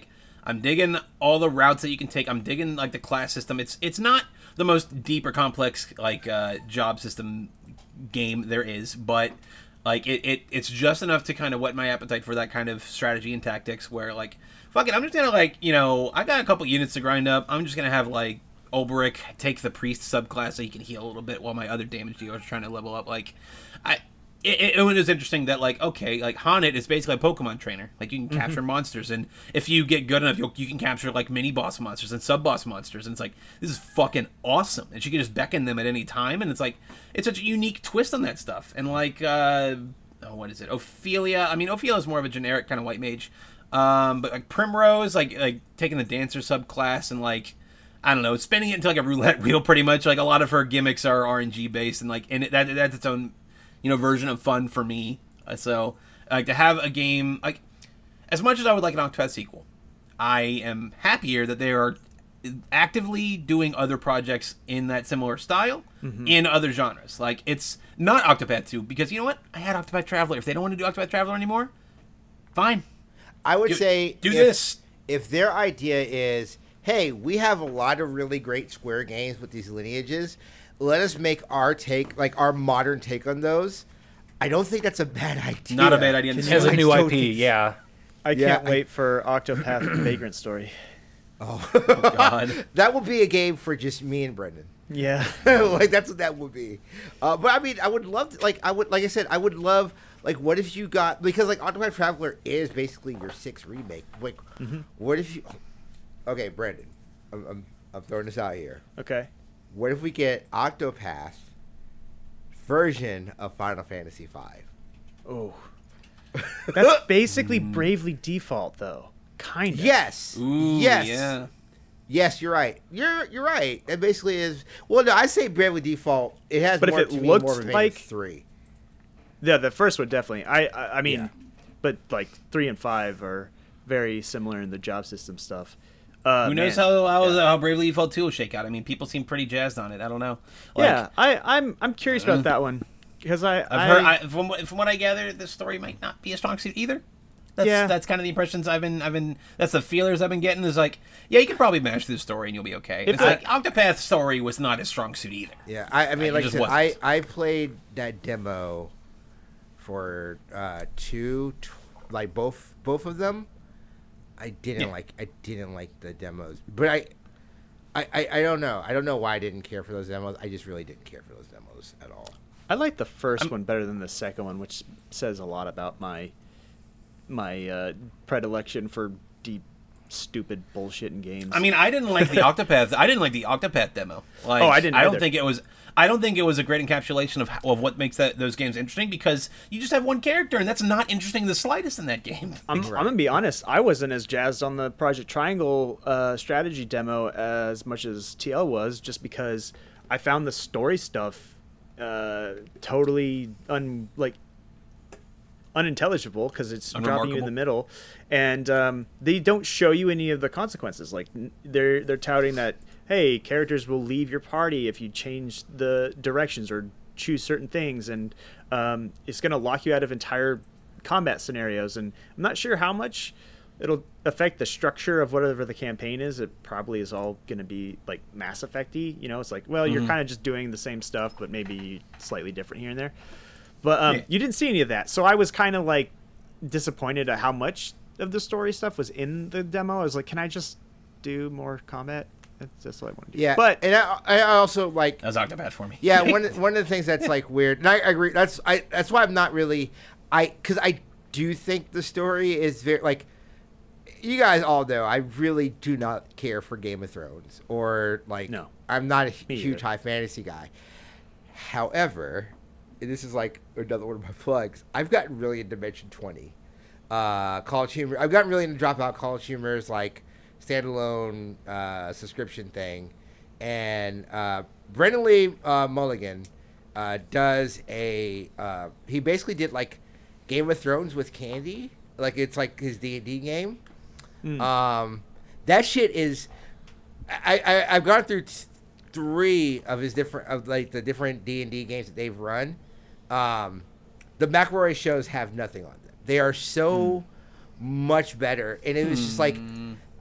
I'm digging all the routes that you can take. I'm digging the class system. It's not the most deep or complex job system game there is, but it's just enough to kind of whet my appetite for that kind of strategy and tactics where fuck it, I'm just gonna I got a couple units to grind up, I'm just gonna have Ulbrich take the priest subclass so he can heal a little bit while my other damage dealers are trying to level up. It was interesting that Haunted is basically a Pokemon trainer. You can capture monsters, and if you get good enough, you can capture mini boss monsters and sub boss monsters. And it's this is fucking awesome, and she can just beckon them at any time. And it's it's such a unique twist on that stuff. And what is it? Ophelia. I mean, Ophelia is more of a generic kind of white mage, but Primrose, taking the dancer subclass, and I don't know, spinning it into a roulette wheel pretty much. A lot of her gimmicks are RNG based, and that's its own, version of fun for me. So, to have a game, as much as I would like an Octopath sequel, I am happier that they are actively doing other projects in that similar style, in other genres. It's not Octopath 2, because you know what? I had Octopath Traveler. If they don't want to do Octopath Traveler anymore, fine. I would say, do this. If their idea is, hey, we have a lot of really great Square games with these lineages, let us make our take, like our modern take on those, I don't think that's a bad idea. Not a bad idea. It has a new IP, yeah. I can't wait for Octopath Vagrant Story. Oh God. That will be a game for just me and Brendan. Yeah. Like, that's what that would be. But, I mean, I would love to, like, I would love... Like, what if you got... Because, like, Octopath Traveler is basically your 6th remake. Like, what if you... Okay, Brendan, I'm throwing this out here. Okay. What if we get Octopath version of Final Fantasy V? Oh. That's basically Bravely Default, though. Kind of. Yes. Ooh, yes. Yeah. Yes, you're right. You're right. It basically is... Well, no, I say Bravely Default. It has more to me, more of a like... 3. Yeah, the first one definitely. I mean, but like 3 and 5 are very similar in the job system stuff. Who knows how Bravely Default 2 will shake out? I mean, people seem pretty jazzed on it. I don't know. Like, yeah, I'm curious about that one because I've heard, from what I gather, the story might not be a strong suit either. That's kind of the impressions I've been. That's the feelers I've been getting. Is like, yeah, you can probably manage through the story and you'll be okay. It's like Octopath's story was not a strong suit either. Yeah, I mean, like I said, I played that demo. For both of them, I didn't like the demos, but I don't know why I didn't care for those demos. I just really didn't care for those demos at all. I like the first one better than the second one, which says a lot about my predilection for deep stupid bullshit in games. I mean, I didn't like the Octopath. I didn't like the Octopath demo. Like, oh, I didn't. I don't think it was a great encapsulation of what makes those games interesting, because you just have one character, and that's not interesting the slightest in that game. I'm going to be honest. I wasn't as jazzed on the Project Triangle Strategy demo as much as TL was, just because I found the story stuff totally unintelligible, because it's dropping you in the middle. And they don't show you any of the consequences. Like, they're touting that, hey, characters will leave your party if you change the directions or choose certain things, and it's going to lock you out of entire combat scenarios. And I'm not sure how much it'll affect the structure of whatever the campaign is. It probably is all going to be like Mass Effect-y. You know, it's like, well, you're kind of just doing the same stuff, but maybe slightly different here and there. But you didn't see any of that, so I was kind of like disappointed at how much of the story stuff was in the demo. I was like, can I just do more combat? That's what I want to do. Yeah, but and I also like that was Octopath for me. Yeah, one of the things that's like weird, and I agree. That's why I'm not really because I do think the story is very like you guys all know. I really do not care for Game of Thrones or like I'm not a huge high fantasy guy. However, and this is like another one of my plugs. I've gotten really into Dimension 20, College Humor. I've gotten really into Dropout College Humor's like. Standalone subscription thing, and Brendan Lee Mulligan does a he basically did like Game of Thrones with candy, like it's like his D&D game. That shit is I've gone through 3 of his different of like the different D&D games that they've run. The McElroy shows have nothing on them. They are so much better, and it was just like.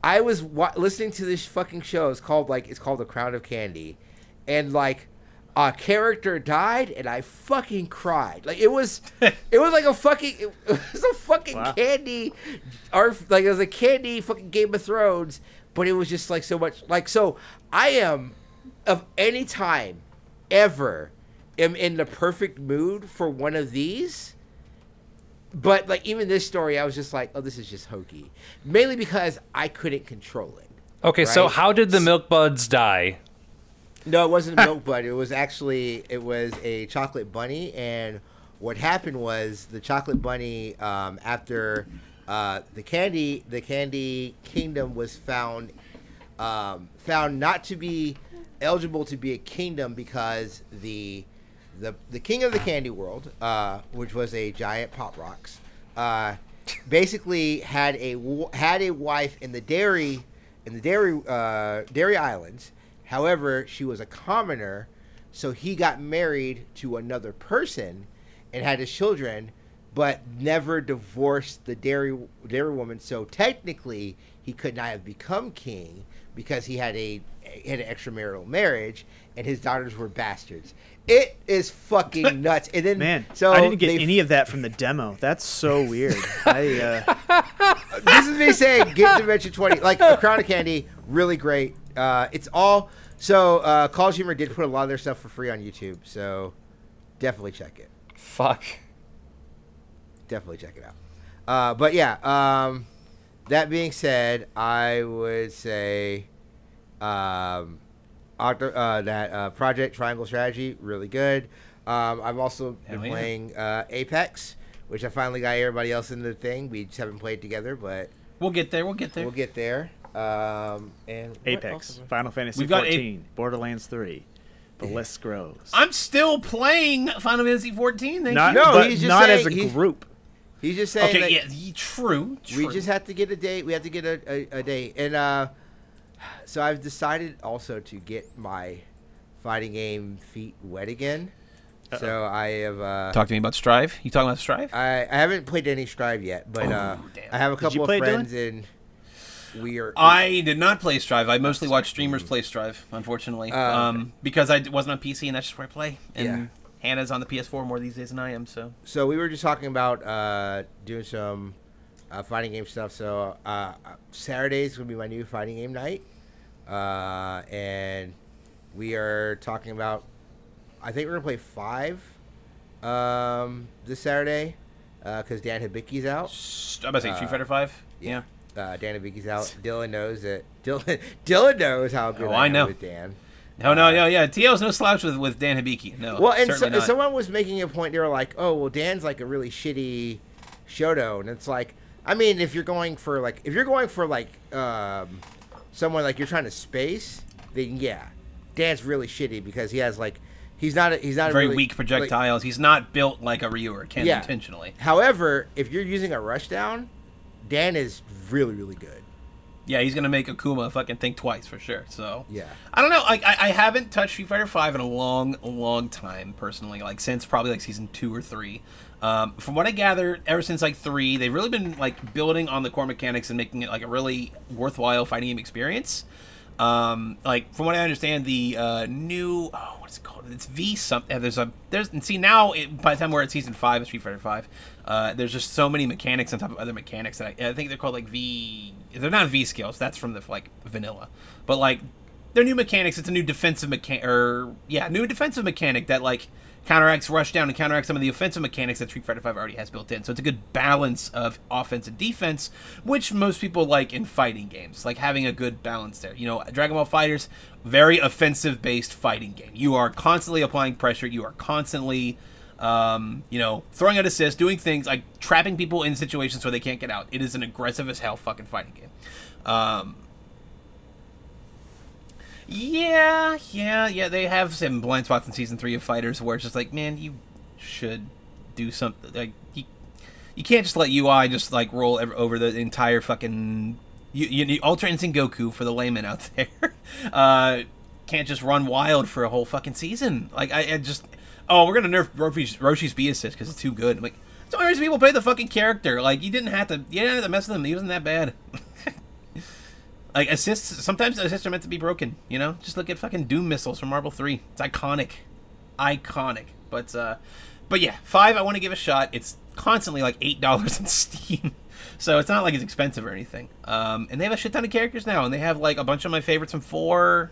I was listening to this fucking show. It's called The Crown of Candy, and like a character died, and I fucking cried. Like it was like a fucking wow. Candy, or like it was a candy fucking Game of Thrones, but it was just like so much. Like so, I am of any time ever am in the perfect mood for one of these. But, like, even this story, I was just like, oh, this is just hokey. Mainly because I couldn't control it. Okay, right? So how did the Milk Buds die? No, it wasn't a Milk Bud. It was a chocolate bunny. And what happened was the chocolate bunny, after the candy kingdom was found not to be eligible to be a kingdom because the king of the candy world, which was a giant Pop Rocks, basically had a wife in the dairy islands. However, she was a commoner, so he got married to another person and had his children. but never divorced the dairy woman. So technically, he could not have become king because he had an extramarital marriage, and his daughters were bastards. It is fucking nuts. And then, man, so I didn't get any of that from the demo. That's so weird. This is me saying, get Dimension 20. Like, A Crown of Candy, really great. It's all... So, College Humor did put a lot of their stuff for free on YouTube, so definitely check it. Fuck. Definitely check it out. But, yeah, that being said, I would say... Project Triangle Strategy, really good. I've also been playing Apex, which I finally got everybody else in the thing. We just haven't played together, but we'll get there. And Apex, Final Fantasy 14, Borderlands 3. The list grows. I'm still playing Final Fantasy 14. He's just saying, as a group. He's just saying. Okay, that true. We just have to get a date. We have to get a date, and so I've decided also to get my fighting game feet wet again. Uh-oh. So I have... Talk to me about Strive. You talking about Strive? I haven't played any Strive yet, but I have a couple of friends Dylan? And we are... I did not play Strive. I mostly watch streamers play Strive, unfortunately, because I wasn't on PC and that's just where I play. And Hannah's on the PS4 more these days than I am, so... So we were just talking about doing some... fighting game stuff. So Saturday's gonna be my new fighting game night, and we are talking about. I think we're gonna play 5 this Saturday because Dan Hibiki's out. I'm about to say Street Fighter V. Yeah. Dan Hibiki's out. Dylan knows that. Dylan knows how good I know with Dan. No, yeah. TL's no slouch with Dan Hibiki. No. Well, and someone was making a point. They were like, "Oh, well, Dan's like a really shitty Shoto," and it's like. I mean, if you're going for someone like you're trying to space, then yeah, Dan's really shitty because he has like he's not very weak projectiles. Like, he's not built like a Ryu or Ken intentionally. However, if you're using a rushdown, Dan is really really good. Yeah, he's gonna make Akuma fucking think twice for sure. So yeah, I don't know. I haven't touched Street Fighter V in a long time personally. Like since probably like season 2 or 3. From what I gather, ever since like 3, they've really been like building on the core mechanics and making it like a really worthwhile fighting game experience. Like from what I understand, the new what's it called? It's V something. By the time we're at season 5 of Street Fighter 5, there's just so many mechanics on top of other mechanics that I think they're called like V. They're not V skills. That's from the like vanilla, but like they're new mechanics. It's a new defensive mechanic. New defensive mechanic that like. Counteracts rushdown and counteract some of the offensive mechanics that Street Fighter V already has built in. So it's a good balance of offense and defense, which most people like in fighting games, like having a good balance there. You know, Dragon Ball FighterZ, very offensive-based fighting game. You are constantly applying pressure. You are constantly, throwing out assists, doing things, like trapping people in situations where they can't get out. It is an aggressive as hell fucking fighting game. Yeah. They have some blind spots in season 3 of FighterZ where it's just like, man, you should do something. Like you can't just let UI just like roll over the entire fucking. You need Ultra Instinct Goku for the layman out there. Can't just run wild for a whole fucking season. Like we're gonna nerf Roshi's B assist because it's too good. I'm like, so many people play the fucking character. Like you didn't have to mess with him. He wasn't that bad. Like, assists, sometimes assists are meant to be broken, you know? Just look at fucking Doom missiles from Marble 3. It's iconic. But yeah, 5, I want to give a shot. It's constantly, like, $8 on Steam. So it's not like it's expensive or anything. And they have a shit ton of characters now, and they have, like, a bunch of my favorites from 4.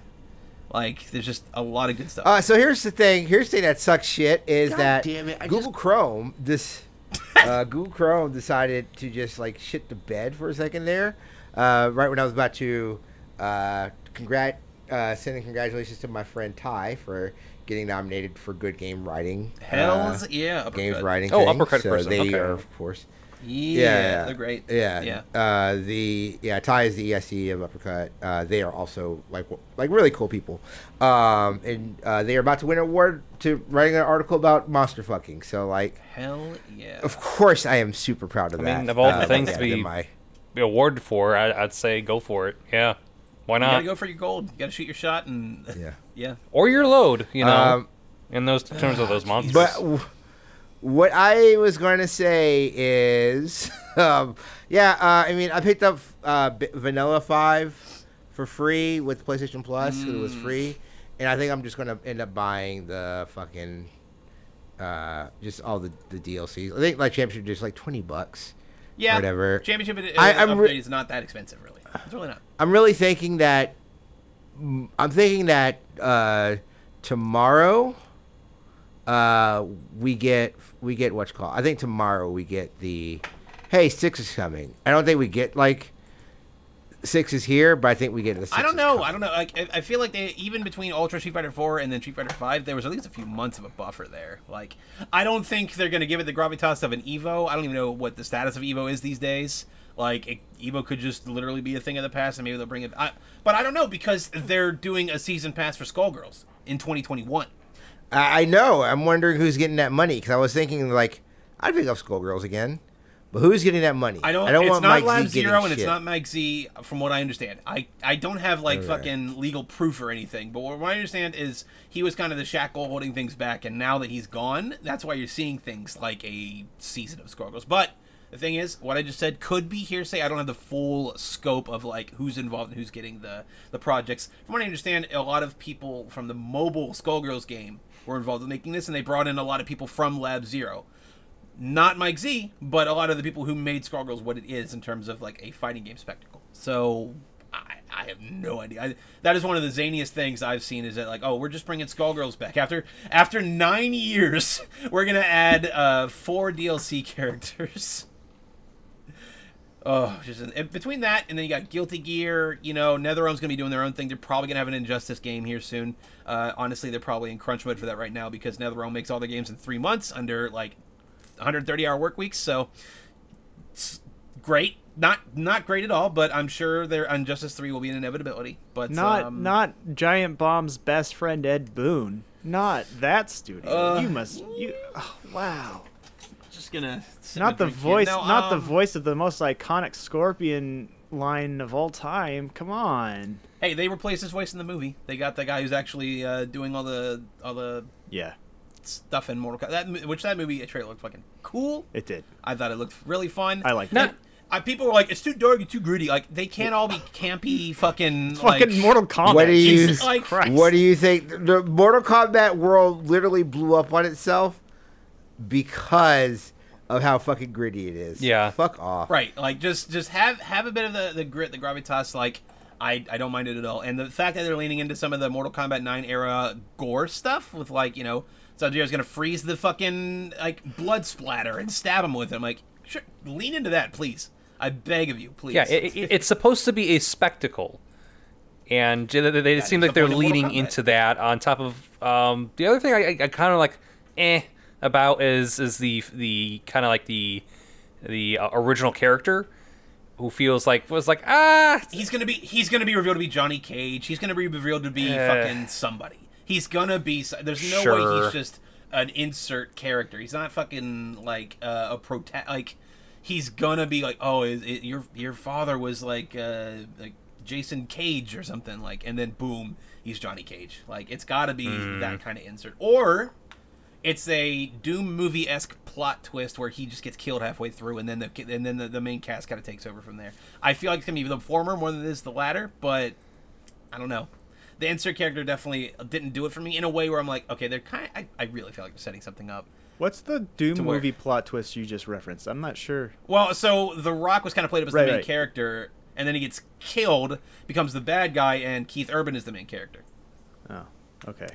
Like, there's just a lot of good stuff. So here's the thing. That sucks shit is Google Chrome decided to just, like, shit the bed for a second there. Right when I was about to sending congratulations to my friend Ty for getting nominated for good game writing. Hells yeah, uppercut. Games writing. Oh, uppercut person. So they are, of course. Yeah, they're great. Yeah. Ty is the ESC of Uppercut. They are also like really cool people, and they are about to win an award to writing an article about monster fucking. So like, hell yeah. Of course, I am super proud of that. I mean, of all the things be awarded for, I'd say go for it. Yeah, why not? You gotta go for your gold. You gotta shoot your shot and yeah, or your load. You know, in those terms of those monsters. But What I was going to say is, I mean, I picked up Vanilla 5 for free with PlayStation Plus. Mm. It was free. And I think I'm just going to end up buying the fucking, just all the DLCs. I think, like, Championship is just, like, $20. Yeah. Or whatever. Championship is not that expensive, really. It's really not. I'm thinking that tomorrow... we get what's called. I think tomorrow we get the, hey, 6 is coming. I don't think we get like 6 is here, but I think we get the 6. I don't know. Like, I feel like they, even between Ultra Street Fighter 4 and then Street Fighter 5, there was at least a few months of a buffer there. Like, I don't think they're going to give it the gravitas of an Evo. I don't even know what the status of Evo is these days. Like, Evo could just literally be a thing of the past, and maybe they'll bring it. But I don't know, because they're doing a season pass for Skullgirls in 2021. I know. I'm wondering who's getting that money, because I was thinking, like, I'd pick up Skullgirls again, but who's getting that money? I don't want Mike Z. It's not Lab Zero, and it's not Mike Z, from what I understand. I don't have, like, fucking legal proof or anything, but what I understand is he was kind of the shackle holding things back, and now that he's gone, that's why you're seeing things like a season of Skullgirls. But the thing is, what I just said could be hearsay. I don't have the full scope of, like, who's involved and who's getting the projects. From what I understand, a lot of people from the mobile Skullgirls game were involved in making this, and they brought in a lot of people from Lab Zero. Not Mike Z, but a lot of the people who made Skullgirls what it is in terms of, like, a fighting game spectacle. So, I have no idea. That is one of the zaniest things I've seen, is that, like, oh, we're just bringing Skullgirls back. After 9 years, we're going to add 4 DLC characters. Oh, just between that, and then you got Guilty Gear, you know, NetherRealm's going to be doing their own thing. They're probably going to have an Injustice game here soon. Honestly, they're probably in crunch mode for that right now, because NetherRealm makes all their games in 3 months under, like, 130-hour work weeks, so it's great. Not great at all, but I'm sure their Injustice 3 will be an inevitability. But not Giant Bomb's best friend, Ed Boon. Not that studio. Wow. The voice of the most iconic Scorpion line of all time. Come on. Hey, they replaced his voice in the movie. They got the guy who's actually doing all the stuff in Mortal Kombat. That movie trailer looked fucking cool. It did. I thought it looked really fun. I liked it. People were like, it's too dark and too gritty. Like, they can't all be campy fucking... fucking Mortal Kombat. What do you think? The Mortal Kombat world literally blew up on itself because of how fucking gritty it is. Yeah. Fuck off. Right. Like, just have a bit of the grit, the gravitas. Like, I don't mind it at all. And the fact that they're leaning into some of the Mortal Kombat 9 era gore stuff with, like, you know, Sub-Zero's going to freeze the fucking, like, blood splatter and stab him with it. I'm like, sure, lean into that, please. I beg of you, please. Yeah, it's supposed to be a spectacle. And it seems like they're leaning into that on top of... the other thing I kind of like, about is the kind of like the original character who was like he's gonna be revealed to be Johnny Cage. He's gonna be revealed to be fucking somebody. He's gonna be. There's no way he's just an insert character. He's not fucking like a protagonist. Like, he's gonna be like, oh, your father was like Jason Cage or something, like, and then boom, he's Johnny Cage. Like, it's gotta be that kind of insert. Or it's a Doom movie-esque plot twist where he just gets killed halfway through, and then the main cast kind of takes over from there. I feel like it's going to be the former more than it is the latter, but I don't know. The insert character definitely didn't do it for me in a way where I'm like, okay, they're kind of... I really feel like they're setting something up. What's the Doom movie plot twist you just referenced? I'm not sure. Well, so The Rock was kind of played up as the main character, and then he gets killed, becomes the bad guy, and Keith Urban is the main character. Oh, okay.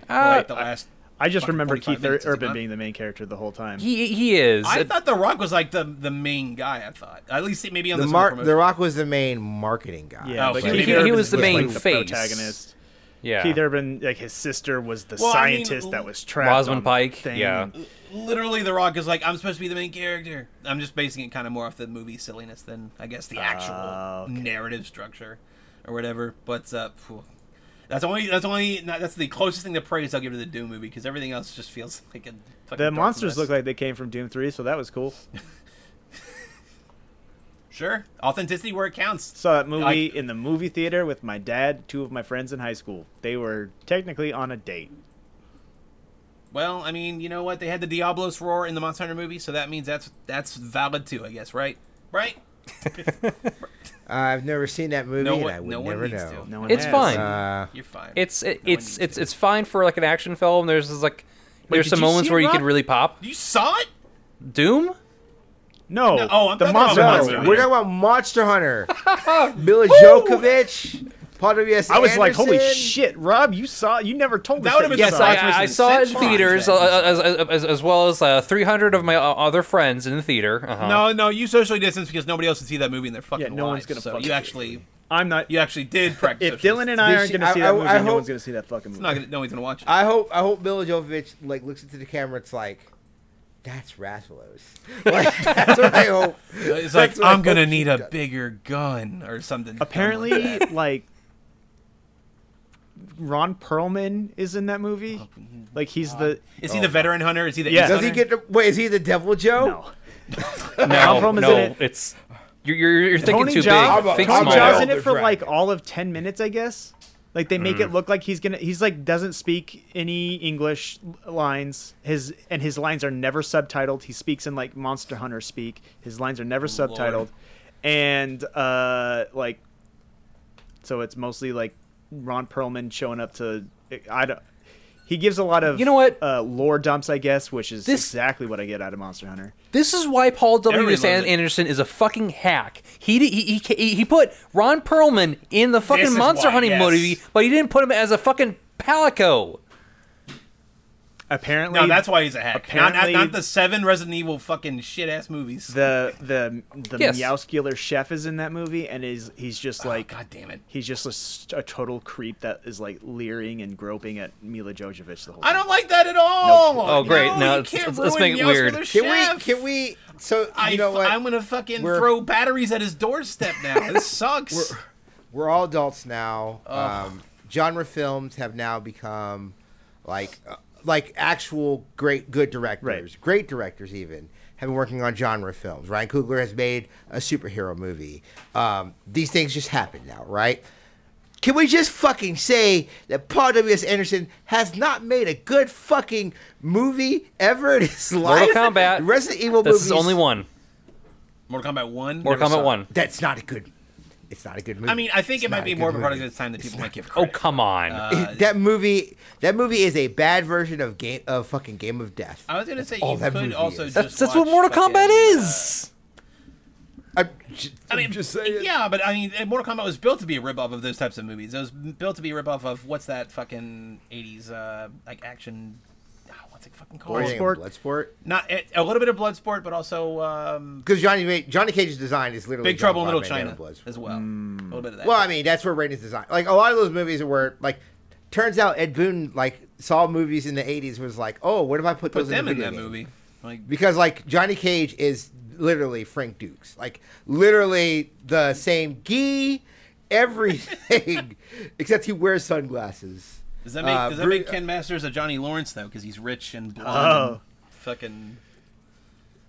I just remember Keith Urban being the main character the whole time. He is. I thought The Rock was like the main guy. I thought at least maybe on The Rock was the main marketing guy. Yeah, but he was the main face. The protagonist. Yeah, Keith Urban, like his sister was the scientist that was trapped. Rosamund Pike. Thing. Yeah, literally, The Rock is like, I'm supposed to be the main character. I'm just basing it kind of more off the movie silliness than I guess the actual narrative structure or whatever. But That's the closest thing to praise I'll give to the Doom movie, because everything else just feels like a fucking The monsters mess. Look like they came from Doom 3, so that was cool. Sure. Authenticity where it counts. Saw that movie in the movie theater with my dad, 2 of my friends in high school. They were technically on a date. Well, I mean, you know what? They had the Diablos roar in the Monster Hunter movie, so that means that's valid too, I guess, right? Right? I've never seen that movie, and I would never know. No one it's has. Fine. You're fine. It's fine for like an action film. There's some moments where you could really pop. You saw it? Doom? No. Oh, I'm talking about Monster Hunter. We're talking about Monster Hunter. Mila Jovovich. Paul W.S. Anderson. I was like, holy shit, Rob, you saw it? You never told me. Yes, I saw it in theaters as well as 300 of my other friends in the theater. Uh-huh. No, you socially distance because nobody else would see that movie in their fucking lives. Yeah, no one's going to fucking You actually did practice. If Dylan and I aren't going to see that movie, no one's going to see that fucking movie. No one's going to watch it. I hope Mila Jovovich like looks into the camera. It's like, that's Rathalos. Like, that's what I hope. It's like, I'm going to need a bigger gun or something. Apparently, like, Ron Perlman is in that movie. Like, he's the... Is he the veteran hunter? Is he the... Yeah. Does he get the... Wait, is he the Devil Joe? No. Ron Perlman's in it. It's... You're thinking too big. Think small. Tony Jaa's in it for, like, all of 10 minutes, I guess. Like, they make it look like he's gonna... He's, like, doesn't speak any English lines. His lines are never subtitled. He speaks in, like, Monster Hunter speak. His lines are never subtitled. Lord. And, like... So it's mostly, like, Ron Perlman showing up to he gives a lot of lore dumps, I guess, which is exactly what I get out of Monster Hunter. This is why Paul W.S. Anderson is a fucking hack. He put Ron Perlman in the fucking Monster Hunting movie, but he didn't put him as a fucking palico. Apparently, no. That's why he's a hack. Not the 7 Resident Evil fucking shit ass movies. The Meowskiller chef is in that movie, and he's just like, god damn it, he's just a total creep that is like leering and groping at Mila Jovovich the whole time. I don't like that at all. Nope. Oh great, no, let's make it weird. Can we? So you know what? I'm gonna fucking throw batteries at his doorstep now. This sucks. We're all adults now. Genre films have now become like. Like actual good directors, right. Great directors even, have been working on genre films. Ryan Coogler has made a superhero movie. These things just happen now, right? Can we just fucking say that Paul W.S. Anderson has not made a good fucking movie ever in his life? Mortal Kombat. Resident Evil movies. This is only one. Mortal Kombat 1? Mortal Kombat 1. That's not a good movie. It's not a good movie. I mean, I think it might be more of a product of its time that people might give credit. Oh, come on. That movie is a bad version of fucking Game of Death. I was going to say, you could also just watch... That's what Mortal Kombat is! I'm just saying. Yeah, but I mean, Mortal Kombat was built to be a ripoff of those types of movies. It was built to be a ripoff of, what's that fucking 80s, like, action... What's it fucking called? Bloodsport. Not a little bit of Bloodsport, but also because Johnny Cage's design is literally Big Trouble in Little China as well. A little bit of that. Well, I mean that's where Rainey's design. Like a lot of those movies were like. Turns out Ed Boon like saw movies in the '80s was like, oh, what if I put those them in that movie? Like because like Johnny Cage is literally Frank Dukes, like literally the same gi, everything, except he wears sunglasses. Does that make Ken Masters a Johnny Lawrence, though? Because he's rich and blonde and fucking...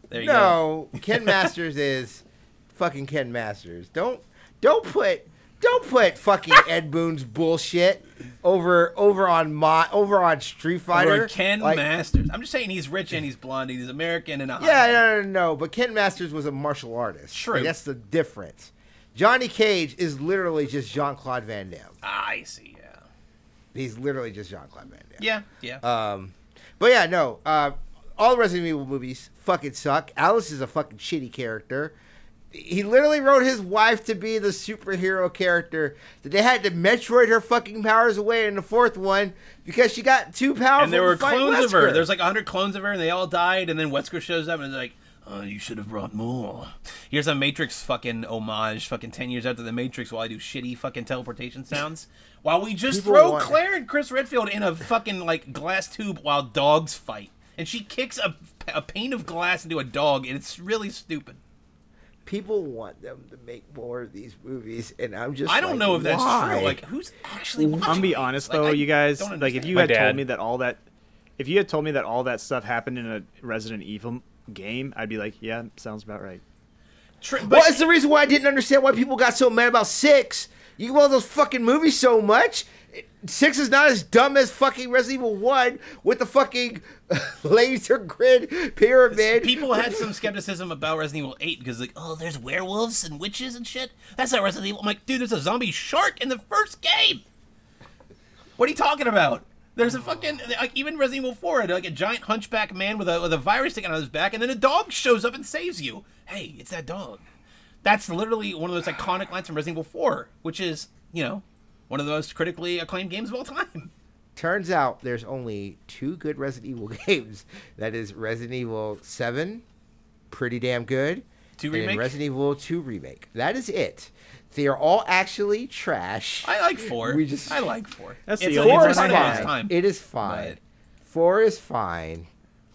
There you go. No, Ken Masters is fucking Ken Masters. Don't put fucking Ed Boon's bullshit over on Street Fighter. Over Ken Masters. I'm just saying he's rich and he's blonde and he's American and... No. But Ken Masters was a martial artist. True. Like, that's the difference. Johnny Cage is literally just Jean-Claude Van Damme. I see. He's literally just Jean-Claude Van Damme. Yeah. But yeah, no. All Resident Evil movies fucking suck. Alice is a fucking shitty character. He literally wrote his wife to be the superhero character that they had to Metroid her fucking powers away in the fourth one because she got too powerful. And there were clones Wesker. Of her. There's like 100 clones of her, and they all died. And then Wesker shows up and is like, "Oh, you should have brought more." Here's a Matrix fucking homage fucking 10 years after the Matrix while I do shitty fucking teleportation sounds. While we just throw Claire and Chris Redfield in a fucking like glass tube while dogs fight. And she kicks a pane of glass into a dog and it's really stupid. People want them to make more of these movies, and I'm just—I don't know if that's true. Like, who's actually watching? I'm be honest though, you guys. Like, if you had told me that all that stuff happened in a Resident Evil game, I'd be like, yeah, sounds about right. Well, it's the reason why I didn't understand why people got so mad about 6, You love those fucking movies so much. 6 is not as dumb as fucking Resident Evil 1 with the fucking laser grid pyramid. People had some skepticism about Resident Evil 8 because, like, oh, there's werewolves and witches and shit. That's not Resident Evil. I'm like, dude, there's a zombie shark in the first game. What are you talking about? There's a fucking, like, even Resident Evil 4 had, like, a giant hunchback man with a virus sticking out of his back, and then a dog shows up and saves you. Hey, it's that dog. That's literally one of those iconic lines from Resident Evil 4, which is, you know, one of the most critically acclaimed games of all time. Turns out there's only 2 good Resident Evil games. That is Resident Evil 7, pretty damn good. 2 Remake? And Resident Evil 2 Remake. That is it. They are all actually trash. I like 4. I like 4. That's the only one I time. It is fine. But 4 is fine.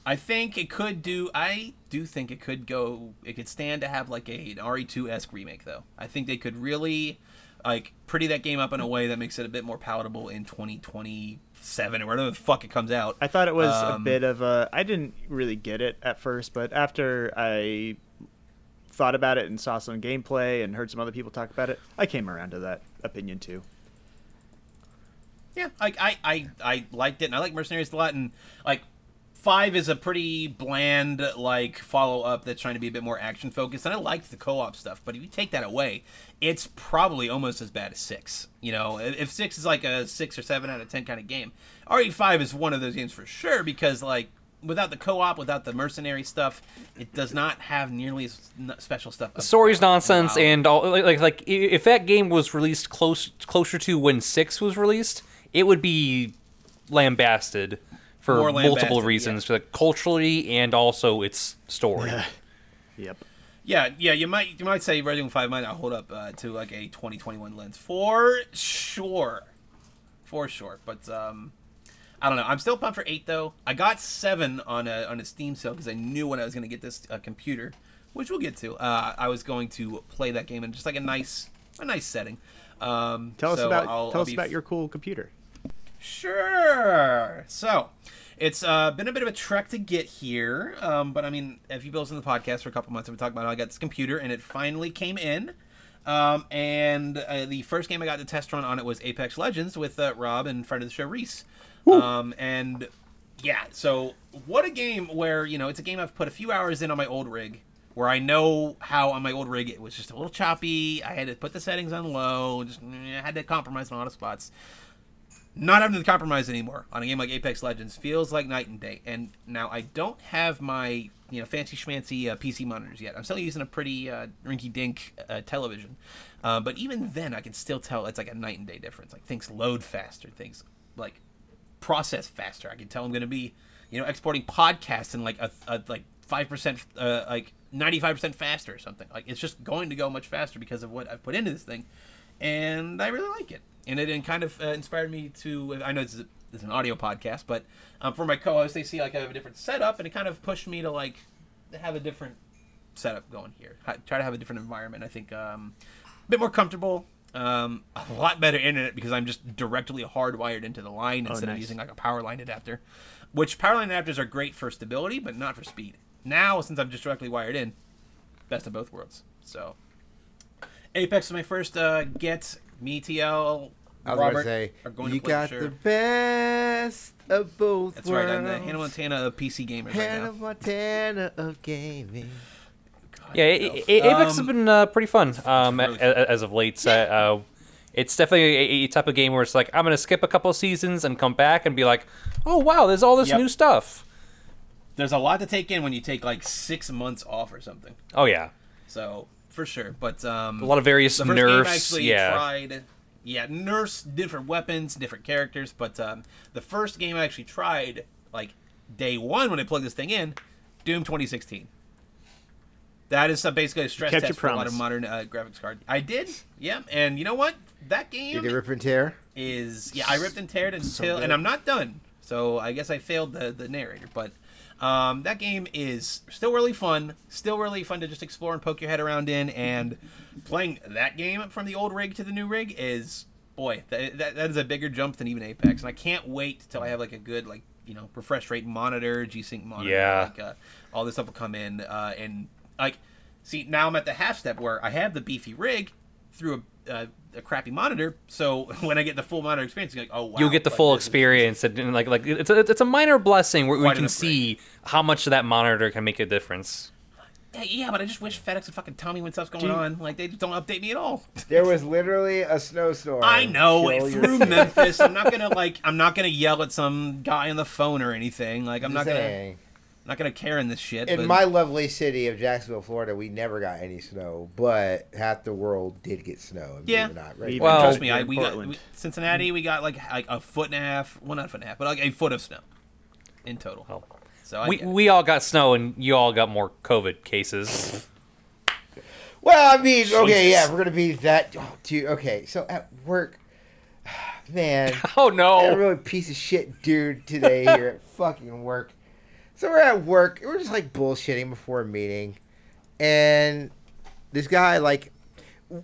I think it could do... I do think it could go... It could stand to have, like, an RE2-esque remake, though. I think they could really... like, pretty that game up in a way that makes it a bit more palatable in 2027 or whatever the fuck it comes out. I thought it was a bit of a... I didn't really get it at first, but after I thought about it and saw some gameplay and heard some other people talk about it, I came around to that opinion, too. Yeah, I liked it, and I like Mercenaries a lot, and, like, 5 is a pretty bland, like, follow-up that's trying to be a bit more action-focused, and I liked the co-op stuff, but if you take that away, it's probably almost as bad as 6. You know, if 6 is like a 6 or 7 out of 10 kind of game, RE5 is one of those games for sure, because, like, without the co-op, without the mercenary stuff, it does not have nearly as special stuff. Story's nonsense, and all, like if that game was released closer to when 6 was released, it would be lambasted. For multiple reasons, yeah. Like culturally and also its story. Yep. Yeah. You might say Resident Evil 5 might not hold up to like a 2021 lens for sure. But I don't know. I'm still pumped for 8 though. I got 7 on a Steam sale because I knew when I was going to get this computer, which we'll get to. I was going to play that game in just like a nice setting. Tell us about your cool computer. Sure. So, it's been a bit of a trek to get here, but I mean, if you've been listening to the podcast for a couple months, I've been talking about how I got this computer, and it finally came in, and the first game I got to test run on it was Apex Legends with Rob and friend of the show, Reese. And yeah, so what a game where, you know, it's a game I've put a few hours in on my old rig, where I know how on my old rig it was just a little choppy, I had to put the settings on low, I had to compromise on a lot of spots. Not having to compromise anymore on a game like Apex Legends feels like night and day. And now I don't have my, you know, fancy schmancy PC monitors yet. I'm still using a pretty rinky-dink television. But even then, I can still tell it's like a night and day difference. Like, things load faster. Things, like, process faster. I can tell I'm going to be, you know, exporting podcasts in, like, a 5%, 95% faster or something. Like, it's just going to go much faster because of what I've put into this thing. And I really like it. And it kind of inspired me to, I know this is an audio podcast, but for my co-host, they see like I have a different setup, and it kind of pushed me to like have a different setup going here. Try to have a different environment. I think a bit more comfortable, a lot better internet because I'm just directly hardwired into the line instead of using like a power line adapter, which power line adapters are great for stability, but not for speed. Now, since I'm just directly wired in, best of both worlds. So Apex is my first get. Me, TL, Robert are going to play. You got the best of both worlds. That's right. I'm the Hannah Montana of PC gamers right now. Hannah Montana of gaming. God, yeah, Apex has been pretty fun as of late. Yeah. It's definitely a type of game where it's like, I'm going to skip a couple of seasons and come back and be like, oh, wow, there's all this new stuff. There's a lot to take in when you take like 6 months off or something. Oh, yeah. So... for sure, but a lot of various nerfs. Nerfs, different weapons, different characters. But the first game I actually tried, like day one when I plugged this thing in, Doom 2016. That is basically a stress test for a lot of modern graphics cards. I did, yeah. And you know what? That game you did rip and tear is I ripped and teared until, and I'm not done. So I guess I failed the narrator, but. That game is still really fun to just explore and poke your head around in, and playing that game from the old rig to the new rig is, boy, that is a bigger jump than even Apex, and I can't wait till I have like a good, like, you know, refresh rate monitor, G-Sync monitor, like all this stuff will come in, and like, see, now I'm at the half step where I have the beefy rig through a crappy monitor, so when I get the full monitor experience, you're like, oh wow, you'll get the full experience, and like it's a minor blessing where we can see how much of that monitor can make a difference. Yeah, but I just wish FedEx would fucking tell me when stuff's going on. Like, they don't update me at all. There was literally a snowstorm. I know, it through Memphis. I'm not gonna yell at some guy on the phone or anything. Like, I'm not gonna care in this shit. In my lovely city of Jacksonville, Florida, we never got any snow, but half the world did get snow. Yeah, not right. Well, trust me, Cincinnati. We got like a foot and a half. Well, not a foot and a half, but like a foot of snow in total. Oh. So we all got snow, and you all got more COVID cases. Well, I mean, okay, yeah, we're going to be that... Oh, dude, okay, so at work, man... Oh, no. I'm a really piece of shit dude today here at fucking work. So we're at work, and we're just, like, bullshitting before a meeting. And this guy, like...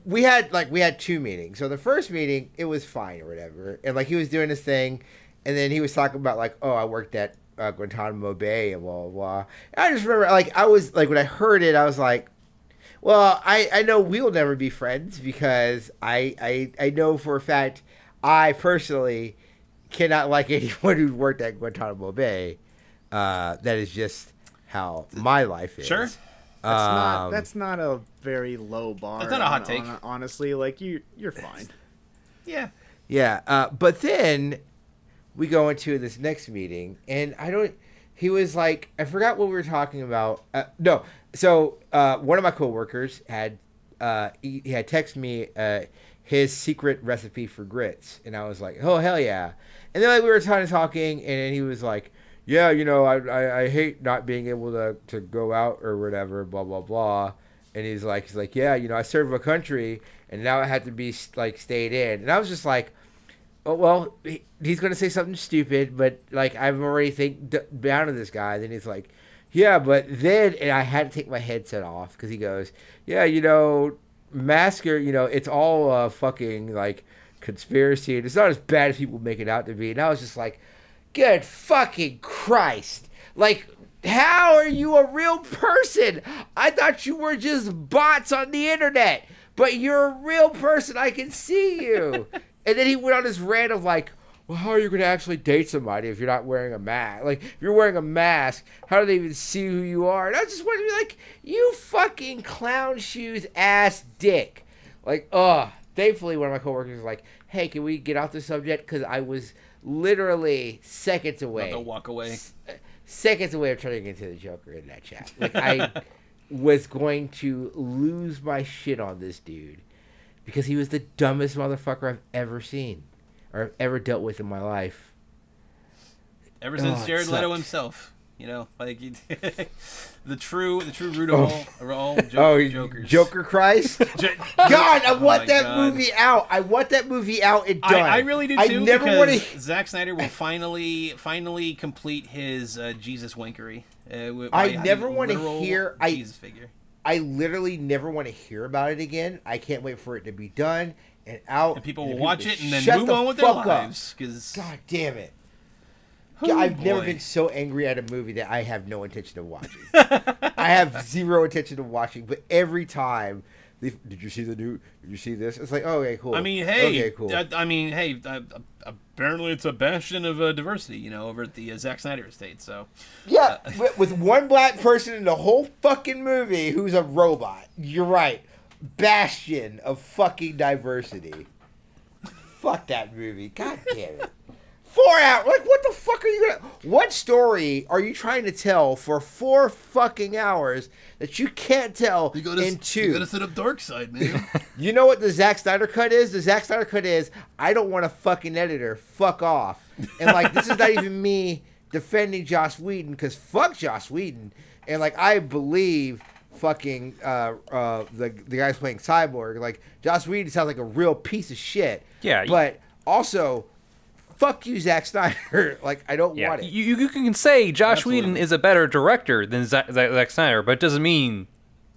We had two meetings. So the first meeting, it was fine or whatever. And, like, he was doing his thing, and then he was talking about, like, oh, I worked at... Guantanamo Bay and blah, blah, blah. And I just remember, like, I was, like, when I heard it, I was like, well, I know we'll never be friends because I know for a fact I personally cannot like anyone who worked at Guantanamo Bay. That is just how my life is. Sure. That's not a very low bar. That's not a hot take. Honestly, like, you're fine. Yeah. Yeah. But then... we go into this next meeting, and he was like, I forgot what we were talking about. So one of my coworkers had texted me his secret recipe for grits, and I was like, oh, hell yeah. And then, like, we were talking, and then he was like, yeah, you know, I hate not being able to go out or whatever, blah, blah, blah. And he's like, yeah, you know, I serve my country, and now I had to be, like, stayed in. And I was just like, oh, well, he's going to say something stupid, but, like, I've already down to this guy. Then he's like, yeah, but then, and I had to take my headset off because he goes, yeah, you know, masker, you know, it's all fucking, like, conspiracy. And it's not as bad as people make it out to be. And I was just like, good fucking Christ. Like, how are you a real person? I thought you were just bots on the internet, but you're a real person. I can see you. And then he went on this rant of, like, well, how are you going to actually date somebody if you're not wearing a mask? Like, if you're wearing a mask, how do they even see who you are? And I just wanted to be like, you fucking clown shoes ass dick. Like, thankfully one of my coworkers was like, hey, can we get off the subject? Because I was literally seconds away. Not to walk away. Seconds away of turning into the Joker in that chat. Like, I was going to lose my shit on this dude. Because he was the dumbest motherfucker I've ever seen or ever dealt with in my life. Ever since Jared Leto himself, you know, like the true root of all Jokers. Joker Christ. God, I want movie out. I want that movie out and done. I really do too. I never because Zack Snyder will finally complete his Jesus wankery. I never want to hear Jesus figure. I literally never want to hear about it again. I can't wait for it to be done and out. And people will watch it and then move on with their lives. God damn it. I've never been so angry at a movie that I have no intention of watching. I have zero intention of watching, but every time... Did you see the new? Did you see this? It's like, oh, okay, cool. I mean, hey, okay, cool. Apparently it's a bastion of diversity, you know, over at the Zack Snyder estate. So yeah, with one black person in the whole fucking movie who's a robot. You're right, bastion of fucking diversity. Fuck that movie. God damn it. 4 hours. Like, what the fuck are you gonna? What story are you trying to tell for 4 fucking hours that you can't tell in 2? You gotta set up dark side, man. You know what the Zack Snyder cut is? The Zack Snyder cut is, I don't want a fucking editor. Fuck off. And, like, this is not even me defending Joss Whedon because fuck Joss Whedon. And, like, I believe fucking the guys playing Cyborg. Like, Joss Whedon sounds like a real piece of shit. Yeah. But also. Fuck you, Zack Snyder. Like, I don't want it. You can say Josh Whedon is a better director than Zack Snyder, but it doesn't mean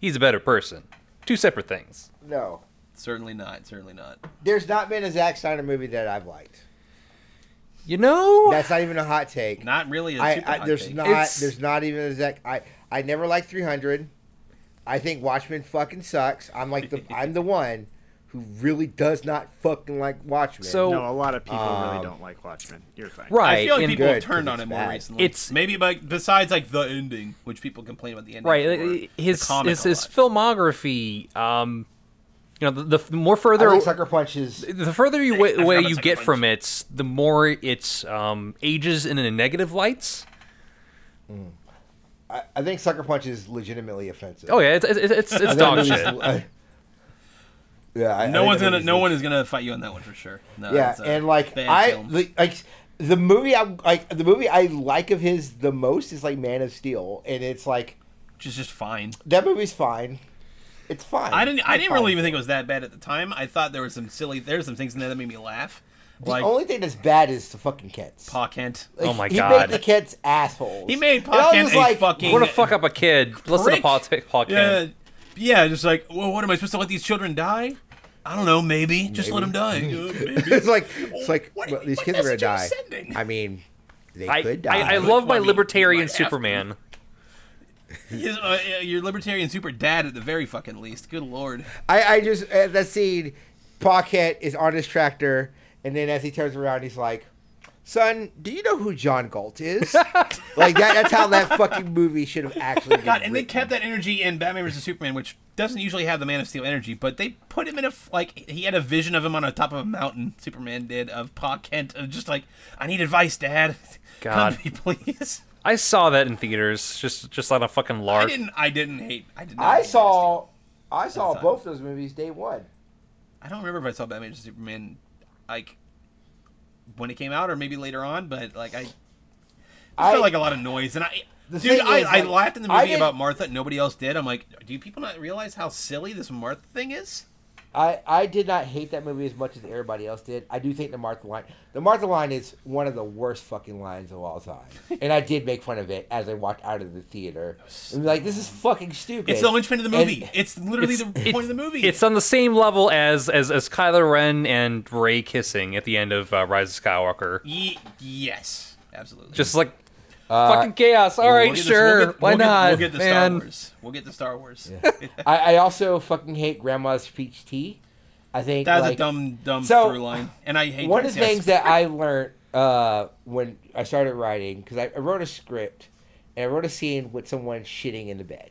he's a better person. Two separate things. No. Certainly not. Certainly not. There's not been a Zack Snyder movie that I've liked. You know? That's not even a hot take. Not really a hot take. There's not even a Zack. I never liked 300. I think Watchmen fucking sucks. I'm the one who really does not fucking like Watchmen. So, no, a lot of people really don't like Watchmen. You're fine. Right. I feel like people have turned on it more recently. It's maybe like besides like the ending, which people complain about the ending. Right. His filmography. You know, the more further like sucker punches. The further you way you get punch. From it, the more it's ages in a negative lights. Mm. I think Sucker Punch is legitimately offensive. Oh yeah, it's dog shit. Yeah, no one is gonna fight you on that one for sure. No, yeah, and like the movie I like of his the most is like Man of Steel, and it's like just fine. That movie's fine. It's fine. I didn't really even think it was that bad at the time. I thought there were some silly. There's some things in there that made me laugh. Like, the only thing that's bad is the fucking Kents. Pa Kent. Like, oh my god. He made the Kents assholes. He made Pa Kent a fucking. What to fuck up a kid? Prick. Listen to Pa Kent. Yeah, just like, well, what am I supposed to let these children die? I don't know, maybe. Just let them die. It's like well, these kids are gonna die. I mean, they could die. I love my libertarian Superman. Your libertarian super dad at the very fucking least. Good lord. I just at that scene, Pa Kent is on his tractor. And then as he turns around, he's like, son, do you know who John Galt is? Like, that's how that fucking movie should have actually been. God, and they kept that energy in Batman vs. Superman, which doesn't usually have the Man of Steel energy, but they put him in a, like, he had a vision of him on the top of a mountain, Superman did, of Pa Kent, of just like, I need advice, Dad. God. Come to me, please. I saw that in theaters, just on a fucking lark. I saw both those movies day one. I don't remember if I saw Batman vs. Superman like when it came out or maybe later on, but like I felt like a lot of noise and I laughed in the movie about Martha. Nobody else did. I'm like, do people not realize how silly this Martha thing is? I did not hate that movie as much as everybody else did. I do think the Martha line is one of the worst fucking lines of all time. And I did make fun of it as I walked out of the theater. I'm like, this is fucking stupid. It's the linchpin of the movie. It's literally the point of the movie. It's on the same level as Kylo Ren and Rey kissing at the end of Rise of Skywalker. Yes, absolutely. Just like fucking chaos. All right, sure. Why not? We'll get the Star Wars. Yeah. I also fucking hate Grandma's peach tea. I think that's a dumb through line. And I hate one of the things that I learned when I started writing because I wrote a script and I wrote a scene with someone shitting in the bed,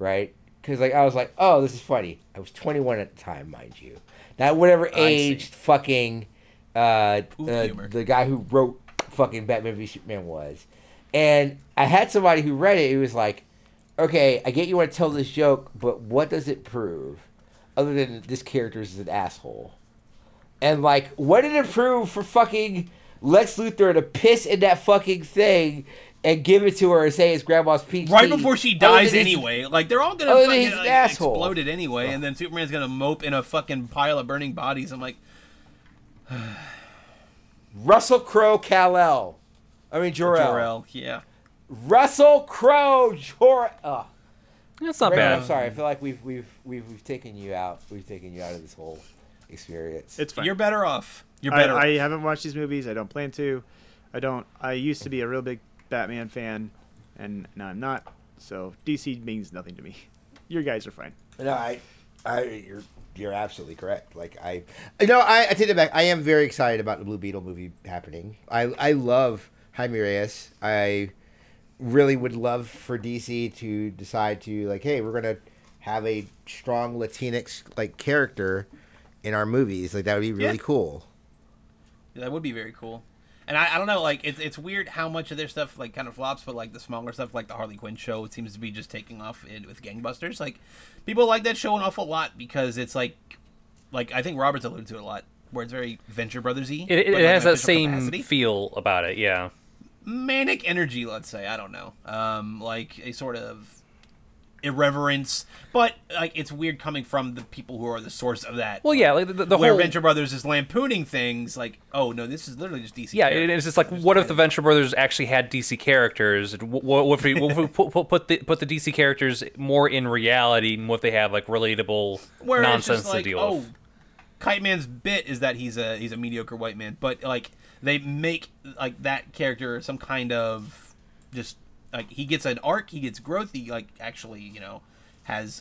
right? Because like I was like, oh, this is funny. I was 21 at the time, mind you. Not whatever aged fucking the guy who wrote fucking Batman v Superman was. And I had somebody who read it. It was like, okay, I get you want to tell this joke, but what does it prove other than this character is an asshole? And, like, what did it prove for fucking Lex Luthor to piss in that fucking thing and give it to her and say it's Grandma's peach right tea? Before she dies anyway. Like, they're all going to fucking like, explode it anyway, and then Superman's going to mope in a fucking pile of burning bodies. I'm like... Russell Crowe Kal-El. I mean, Jor-El. Jor-El, yeah. Russell Crowe, Jor-El. That's not bad. I'm sorry. I feel like we've taken you out. We've taken you out of this whole experience. It's fine. You're better off. I haven't watched these movies. I don't plan to. I used to be a real big Batman fan, and now I'm not. So DC means nothing to me. Your guys are fine. No, you're absolutely correct. Like I take it back. I am very excited about the Blue Beetle movie happening. I love. Jaime Reyes, I really would love for DC to decide to like, hey, we're gonna have a strong Latinx like character in our movies. Like that would be really cool. Yeah, that would be very cool. And I don't know, like it's weird how much of their stuff like kind of flops, but like the smaller stuff, like the Harley Quinn show, it seems to be just taking off with gangbusters. Like people like that show an awful lot because it's like I think Robert's alluded to it a lot, where it's very Venture Brothers-y. It has that same feel about it, yeah. Manic energy, let's say. I don't know, like a sort of irreverence, but like it's weird coming from the people who are the source of that. Well, yeah, like the where whole Venture Brothers is lampooning things. Like, oh no, this is literally just DC. Yeah, characters. It's just like, what if the Venture Brothers actually had DC characters? What if we put the DC characters more in reality, and what if they have like relatable where nonsense just, like, to deal with? Kite Man's bit is that he's a mediocre white man, but like they make like that character some kind of just like he gets an arc, he gets growth, he like actually, you know, has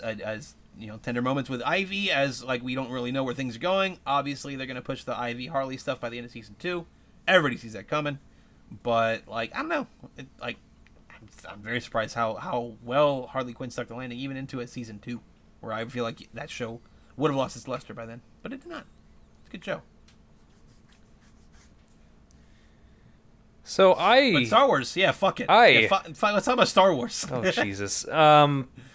tender moments with Ivy, as like we don't really know where things are going. Obviously, they're going to push the Ivy Harley stuff by the end of season 2. Everybody sees that coming, but like I don't know, I'm very surprised how well Harley Quinn stuck the landing even into a season 2, where I feel like that show would have lost its luster by then, but it did not. It's a good show. But Star Wars, yeah, fuck it. Let's talk about Star Wars. Oh Jesus!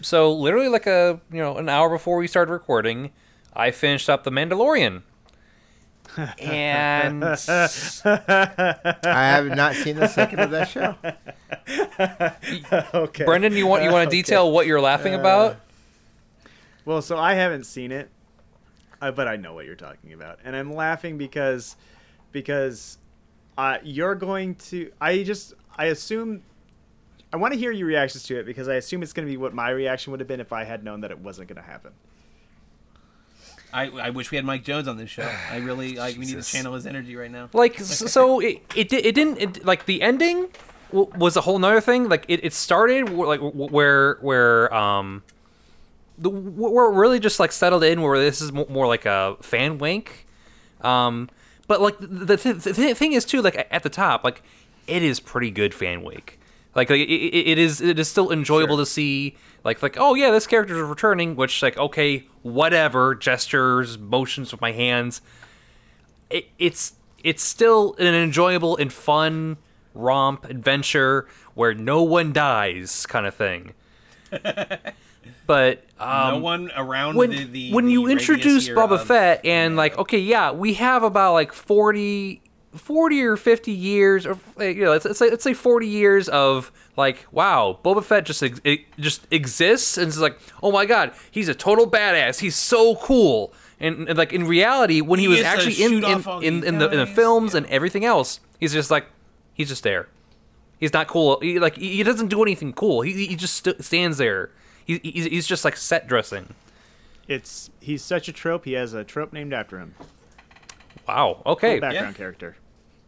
So literally like an hour before we started recording, I finished up The Mandalorian. And I have not seen the second of that show. Okay, Brendan, you want to detail what you're laughing about? Well, so I haven't seen it, but I know what you're talking about, and I'm laughing because you're going to. I want to hear your reactions to it because I assume it's going to be what my reaction would have been if I had known that it wasn't going to happen. I wish we had Mike Jones on this show. I really we need to channel his energy right now. So it didn't the ending was a whole nother thing. Like it started where really just like settled in where this is more like a fan wink. But like the thing is too, like at the top, like it is pretty good fan wink. Like it is still enjoyable to see. Like oh yeah, this character is returning. Which like okay, whatever gestures, motions with my hands. It's still an enjoyable and fun romp adventure where no one dies kind of thing. But no one around when you introduce Boba Fett and like okay yeah, we have about like 40 or 50 years, or let's say 40 years of like, wow, Boba Fett just exists, and it's like, oh my god, he's a total badass, he's so cool, and like in reality, when he was actually in the films and everything else, he's just there, he's not cool, he doesn't do anything cool, he just stands there, he's just like set dressing. He's such a trope. He has a trope named after him. Wow. Okay. Background character.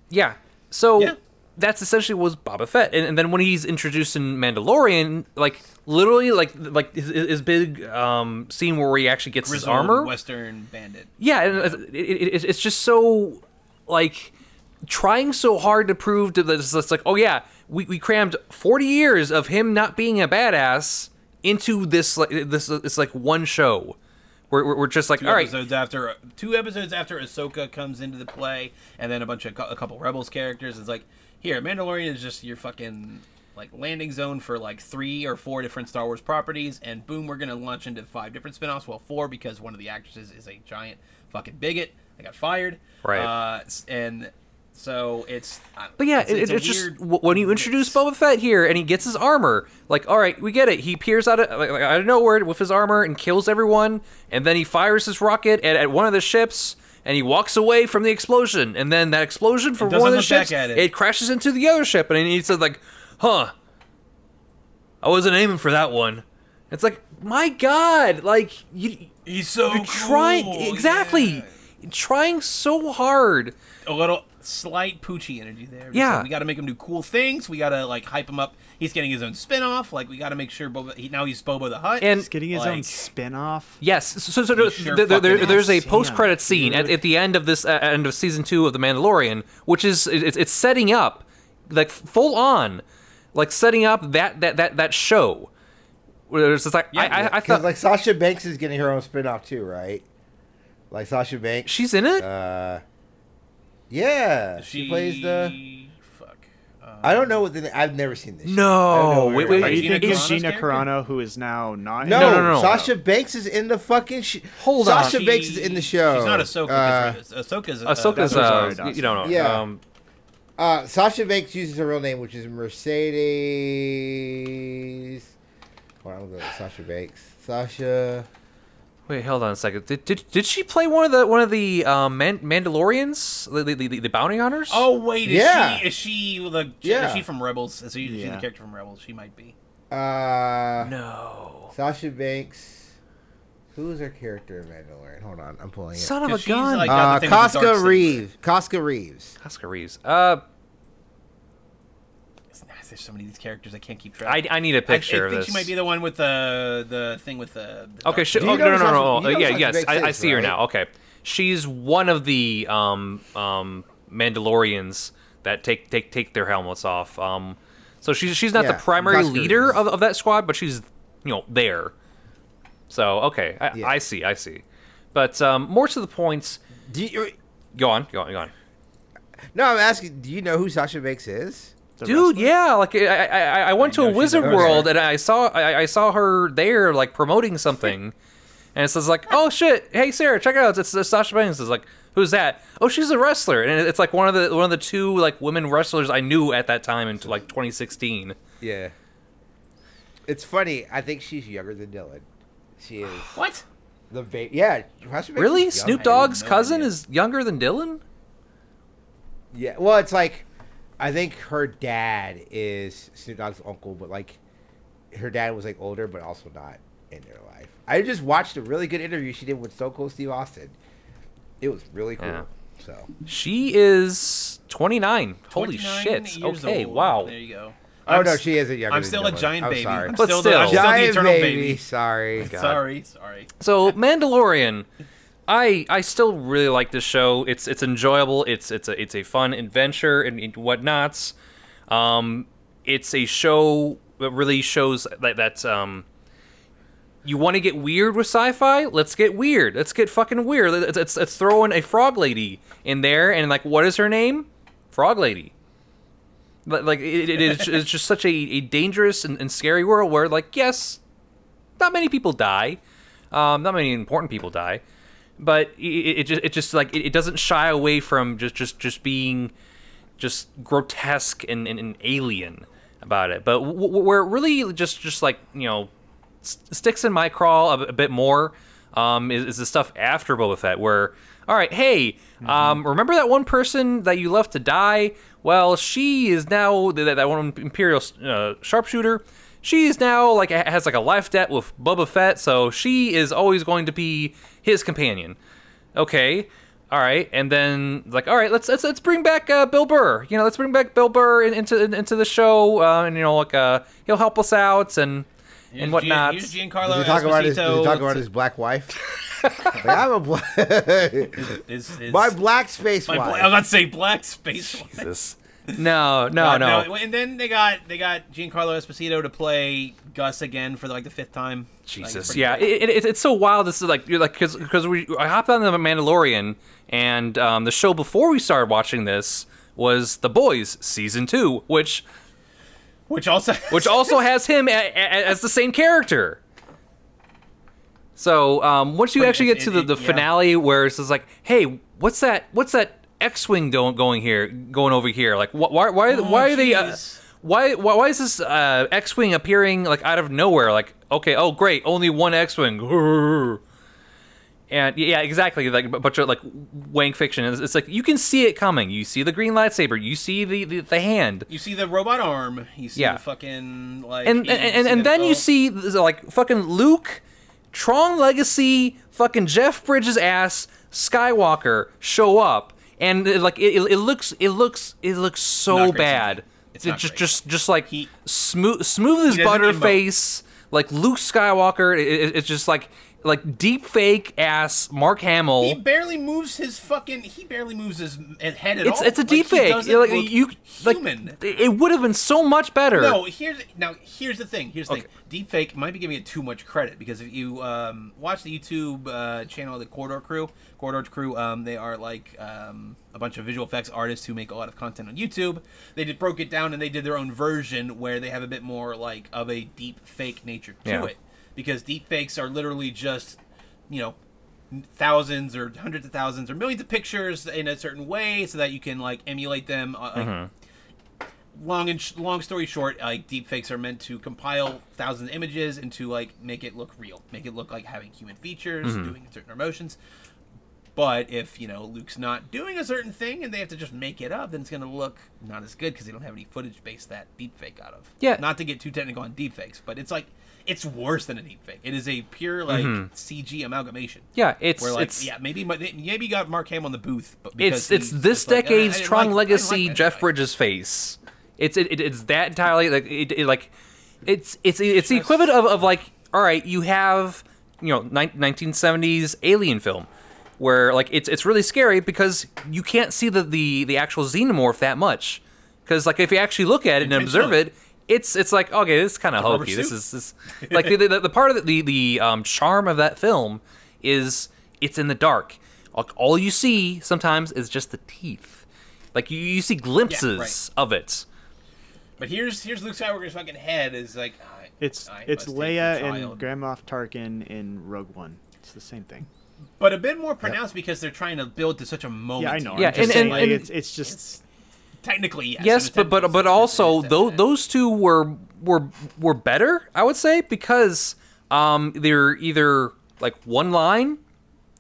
Yeah. So that's essentially was Boba Fett, and then when he's introduced in Mandalorian, like literally, like his big scene where he actually gets his armor, Western bandit. Yeah, and it's just so like trying so hard to prove to this. It's like, oh yeah, we crammed 40 years of him not being a badass into this. It's like one show. We're just like, all right. Two episodes after Ahsoka comes into the play, and then a couple Rebels characters. It's like, here, Mandalorian is just your fucking like landing zone for like 3 or 4 different Star Wars properties, and boom, we're gonna launch into 5 different spinoffs. Well, 4 because one of the actresses is a giant fucking bigot. I got fired. Right. And so it's. But yeah, it's just when you introduce Boba Fett here, and he gets his armor. Like, all right, we get it. He peers out of nowhere with his armor and kills everyone, and then he fires his rocket at one of the ships, and he walks away from the explosion, and then that explosion from one of the ships it crashes into the other ship, and he says like, "Huh, I wasn't aiming for that one." It's like, my God, like he's so cool. Trying so hard. A little slight Poochie energy there. Yeah. So we got to make him do cool things. We got to, like, hype him up. He's getting his own spin-off. Like, we got to make sure now he's Boba the Hutt. And he's getting his own spin-off? Yes. So there's a post-credit scene at the end of this, end of season 2 of The Mandalorian, which is, it's setting up, like, full on, like, setting up that show. It's just like, I thought. Like, Sasha Banks is getting her own spin-off, too, right? Like, Sasha Banks. She's in it? Yeah. She plays the... Fuck. I don't know what the... I've never seen this. No. Wait. You think it's Gina Carano, who is now not... No. Sasha Banks is in the fucking... Hold on. Sasha Banks is in the show. She's not Ahsoka. Ahsoka's... You don't know. Yeah. Sasha Banks uses her real name, which is Mercedes... Well, I'm going to go with Sasha Banks. Sasha... Wait, hold on a second. Did she play one of the Mandalorians, the bounty hunters? Oh wait, is she from Rebels? Is she the character from Rebels? She might be. No. Sasha Banks. Who is her character in Mandalorian? Hold on, I'm pulling it. Son of a gun. Like, Casca Reeves. Casca Reeves. There's so many of these characters I can't keep track. I need a picture of this. I think she might be the one with the thing with the. Okay, no. Yes, I see her now. Okay, she's one of the Mandalorians that take their helmets off. So she's not the primary leader of that squad, but she's there. So okay, I see. But more to the points. Go on. No, I'm asking. Do you know who Sasha Banks is? Dude, yeah. Like I went to a Wizard World and I saw her there like promoting something, and it says like, oh shit, hey Sarah, check it out, it's Sasha Banks. It's like, who's that? Oh, she's a wrestler, and it's like one of the two like women wrestlers I knew at that time in like 2016. Yeah. It's funny. I think she's younger than Dylan. She is. What? The Sasha Banks. Really? Snoop Dogg's cousin is younger than Dylan? Yeah, well, it's like, I think her dad is Snoop Dogg's uncle, but like, her dad was like older, but also not in their life. I just watched a really good interview she did with So Cool Steve Austin. It was really cool. Yeah. So she is 29. Holy shit! Okay, old. Wow. There you go. Oh no, she isn't younger. I'm still a giant baby. I'm still the eternal baby. Sorry. So Mandalorian. I still really like this show. It's enjoyable. It's a fun adventure and whatnots. It's a show that really shows that you want to get weird with sci-fi. Let's get weird. Let's get fucking weird. It's throwing a frog lady in there and like, what is her name? Frog lady. Like it's just such a dangerous and scary world where like, yes, not many people die, not many important people die. But it just doesn't shy away from just being just grotesque and alien about it. But where it really just like sticks in my craw a bit more is the stuff after Boba Fett, where all right, hey, remember that one person that you left to die? Well, she is now that one Imperial sharpshooter. She's now like has like a life debt with Boba Fett, so she is always going to be his companion. Okay, all right, and then like, all right, let's bring back Bill Burr. Let's bring back Bill Burr into the show, and he'll help us out and whatnot. Here's Giancarlo Esposito. Did he talk about his black wife? Like, I'm a black. My black space wife. I was about to say black space wife. Jesus. No. And then they got Giancarlo Esposito to play Gus again for like the fifth time. Jesus, like, yeah, it's so wild. This is like you're like because I hopped on the Mandalorian, and the show before we started watching this was The Boys season 2, which also has him as the same character. So once you actually get to the finale where it's just like, hey, what's that? X-wing going over here. Like why are they? Why is this X-wing appearing like out of nowhere? Like okay, oh great, only one X-wing. And yeah, exactly. Like a bunch of like wank fiction. It's like you can see it coming. You see the green lightsaber. You see the hand. You see the robot arm. You see the fucking like. And then you see like fucking Luke, Tron Legacy, fucking Jeff Bridges ass Skywalker show up. And like it looks so bad. It's just like smooth as butterface, like Luke Skywalker. It's just like deep fake ass Mark Hamill. He barely moves his fucking. He barely moves his head at all. It's a deep fake. Human. It would have been so much better. No, here's the thing. Deep fake might be giving it too much credit because if you watch the YouTube channel of the Corridor Crew, they are like a bunch of visual effects artists who make a lot of content on YouTube. They just broke it down and they did their own version where they have a bit more like of a deep fake nature to it. Because deepfakes are literally just, thousands or hundreds of thousands or millions of pictures in a certain way, so that you can like emulate them. Long story short, like deepfakes are meant to compile thousands of images and to like make it look real, make it look like having human features, doing certain emotions. But if Luke's not doing a certain thing and they have to just make it up, then it's going to look not as good because they don't have any footage based that deepfake out of. Yeah. Not to get too technical on deepfakes, but it's like. It's worse than a deepfake. It is a pure CG amalgamation. Yeah, maybe you got Mark Hamill in the booth. But it's this decade's Tron Legacy Jeff Bridges face. It's that entirely like it like it's the equivalent of like, all right, you have 1970s alien film where like it's really scary because you can't see the actual xenomorph that much, because like if you actually look at it and observe it, it's like, okay, this is kind of hokey. This is like the part of the charm of that film is it's in the dark. Like, all you see sometimes is just the teeth. Like you see glimpses of it. But here's Luke Skywalker's fucking head is like. It's Leia and Grand Moff Tarkin in Rogue One. It's the same thing. But a bit more pronounced because they're trying to build to such a moment. Yeah, I know. Yeah, and it's just. It's, technically, yes. Yes, but also those two were better, I would say, because they're either like one line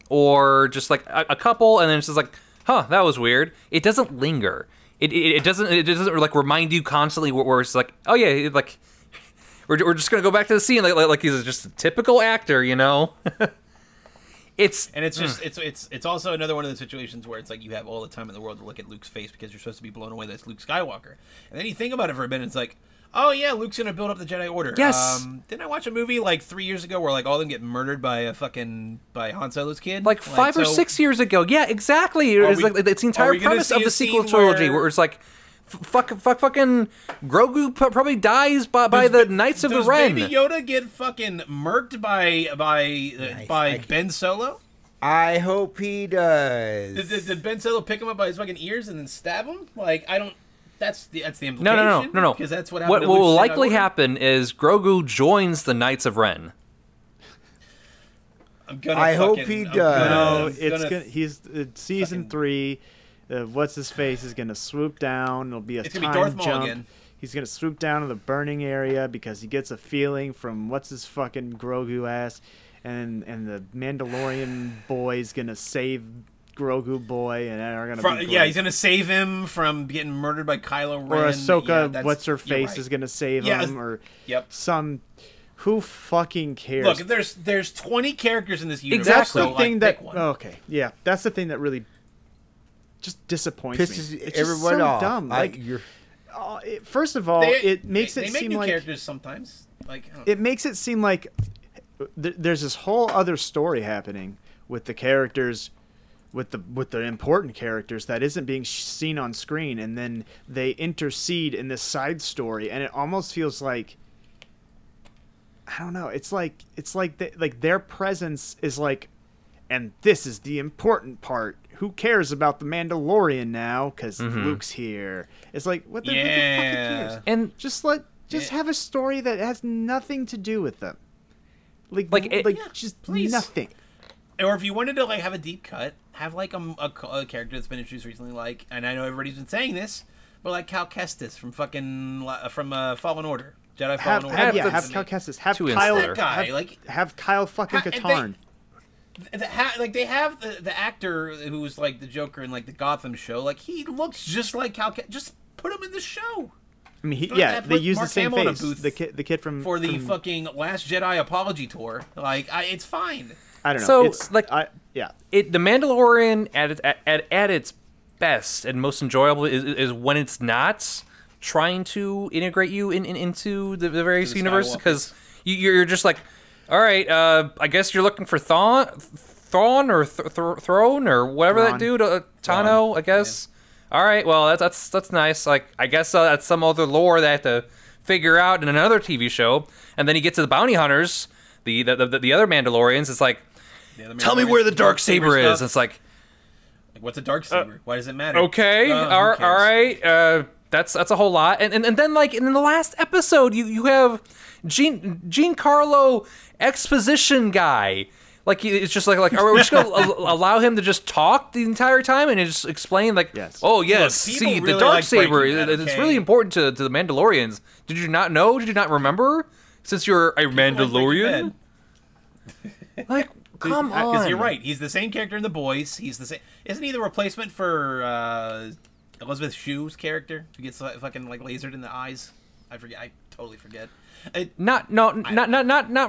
or just like a couple, and then it's just like, huh, that was weird. It doesn't linger. It doesn't like remind you constantly where it's like, oh yeah, like we're just gonna go back to the scene like he's just a typical actor, you know. It's also another one of those situations where it's like you have all the time in the world to look at Luke's face because you're supposed to be blown away that's Luke Skywalker, and then you think about it for a minute. It's like, oh yeah, Luke's gonna build up the Jedi Order. Yes. Didn't I watch a movie like 3 years ago where like all of them get murdeed by by Han Solo's kid? Like 5 or 6 years ago. Yeah, exactly. It's like it's the entire premise of the sequel trilogy where it's like, fucking Grogu probably dies by the Knights of the Ren. Does Baby Yoda get fucking murked by Ben Solo? I hope he does. Did Ben Solo pick him up by his fucking ears and then stab him? Like, I don't. That's the implication. No. Because that's what happened. What will likely happen is Grogu joins the Knights of Ren. I hope he does. It's season 3. What's his face is gonna swoop down. It'll be gonna be Darth Maul again. He's gonna swoop down to the burning area because he gets a feeling from what's his fucking Grogu ass, and the Mandalorian boy's gonna save Grogu boy, and are gonna he's gonna save him from getting murdered by Kylo Ren. Or Ahsoka, what's her face is gonna save him, or some. Who fucking cares? Look, there's 20 characters in this universe. Exactly. That's the thing that that's the thing that really. Just disappoints me. It's everyone so off. Dumb. Like, first of all, it makes it seem like characters sometimes. Like, it makes it seem like there's this whole other story happening with the characters, with the important characters that isn't being seen on screen, and then they intercede in this side story, and it almost feels like, I don't know. It's like their presence is like, and this is the important part. Who cares about the Mandalorian now? Because Luke's here. It's like, what the fuck cares? And just have a story that has nothing to do with them. Please. Nothing. Or if you wanted to like have a deep cut, have like a character that's been introduced recently, like, and I know everybody's been saying this, but like Cal Kestis from Fallen Order, Jedi Fallen Order. Have Cal Kestis. Have Kyle. Have Kyle fucking Katarn. The actor who was like the Joker in like the Gotham show, like he looks just like Cal. Just put him in the show. I mean, they use the same face. The kid from fucking Last Jedi apology tour. Like, it's fine. I don't know. So it's like, the Mandalorian at its best and most enjoyable is when it's not trying to integrate you into the various universes, because you're just like. All right, I guess you're looking for Thrawn or Throne or whatever that dude, Tano, I guess. Yeah. All right, well, that's nice. Like, I guess that's some other lore they have to figure out in another TV show. And then you get to the bounty hunters, the other Mandalorians. It's like, tell me where the Darksaber is. It's like, what's a Darksaber? Why does it matter? Okay, all right. That's a whole lot, and then like in the last episode, you have Giancarlo exposition guy, like it's just like are we just gonna allow him to just talk the entire time and just explain like, yes. Oh yes, look, see really the Darksaber, it's really important to the Mandalorians. Did you not know? Did you not remember? Since you're a Mandalorian, like. Come on, because you're right. He's the same character in The Boys. He's the same. Isn't he the replacement for? Elizabeth Shue's character who gets fucking like lasered in the eyes. I forget. I totally forget. Not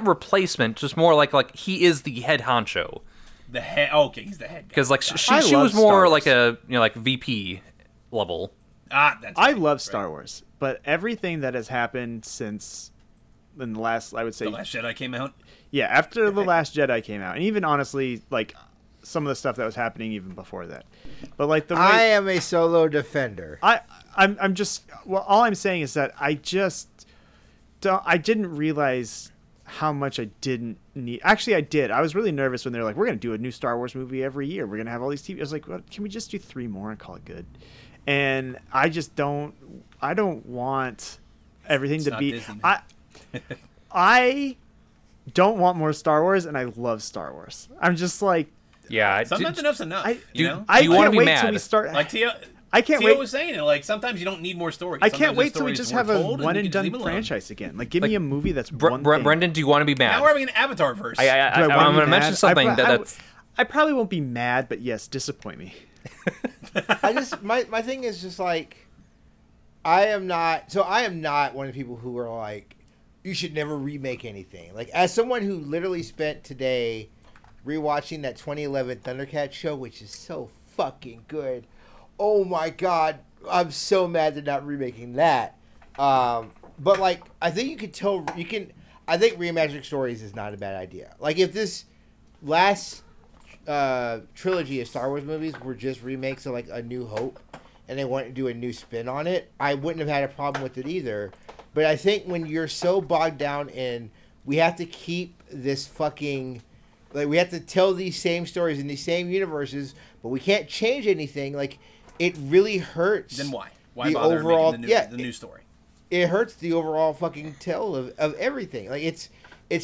replacement. Just more like he is the head honcho. The head. Okay, he's the head guy. Because like she was more like a like VP level. I love Star Wars, but everything that has happened since in the last, I would say, The Last Jedi came out. Yeah, after The Last Jedi came out, and even honestly, like some of the stuff that was happening even before that. But like the way, I am a solo defender. I'm just, well, all I'm saying is that I didn't realize how much I didn't need. Actually, I did. I was really nervous when they were like, we're going to do a new Star Wars movie every year. We're going to have all these TV. I was like, well, can we just do 3 more and call it good? And I just don't, I don't want everything to be, Disney, I don't want more Star Wars, and I love Star Wars. I'm just like, yeah, sometimes enough's enough. I can't wait till we start. Like Tio was saying it. Like sometimes you don't need more stories. I can't wait till we just have a one and done franchise again. Like give me a movie that's one thing. Brendan, do you want to be mad? Now we're having an Avatar verse. I'm going to mention something that's. I probably won't be mad, but yes, disappoint me. I just my thing is just like, I am not one of the people who are like, you should never remake anything. Like as someone who literally spent today rewatching that 2011 Thundercats show, which is so fucking good. Oh my god, I'm so mad they're not remaking that. But like, I think you could tell you can. I think reimagining stories is not a bad idea. Like if this last trilogy of Star Wars movies were just remakes of like A New Hope, and they wanted to do a new spin on it, I wouldn't have had a problem with it either. But I think when you're so bogged down in, we have to keep this fucking. Like, we have to tell these same stories in these same universes, but we can't change anything. Like, it really hurts. Then why? Why the bother overall, making the new story? It hurts the overall fucking tale of everything. Like, it's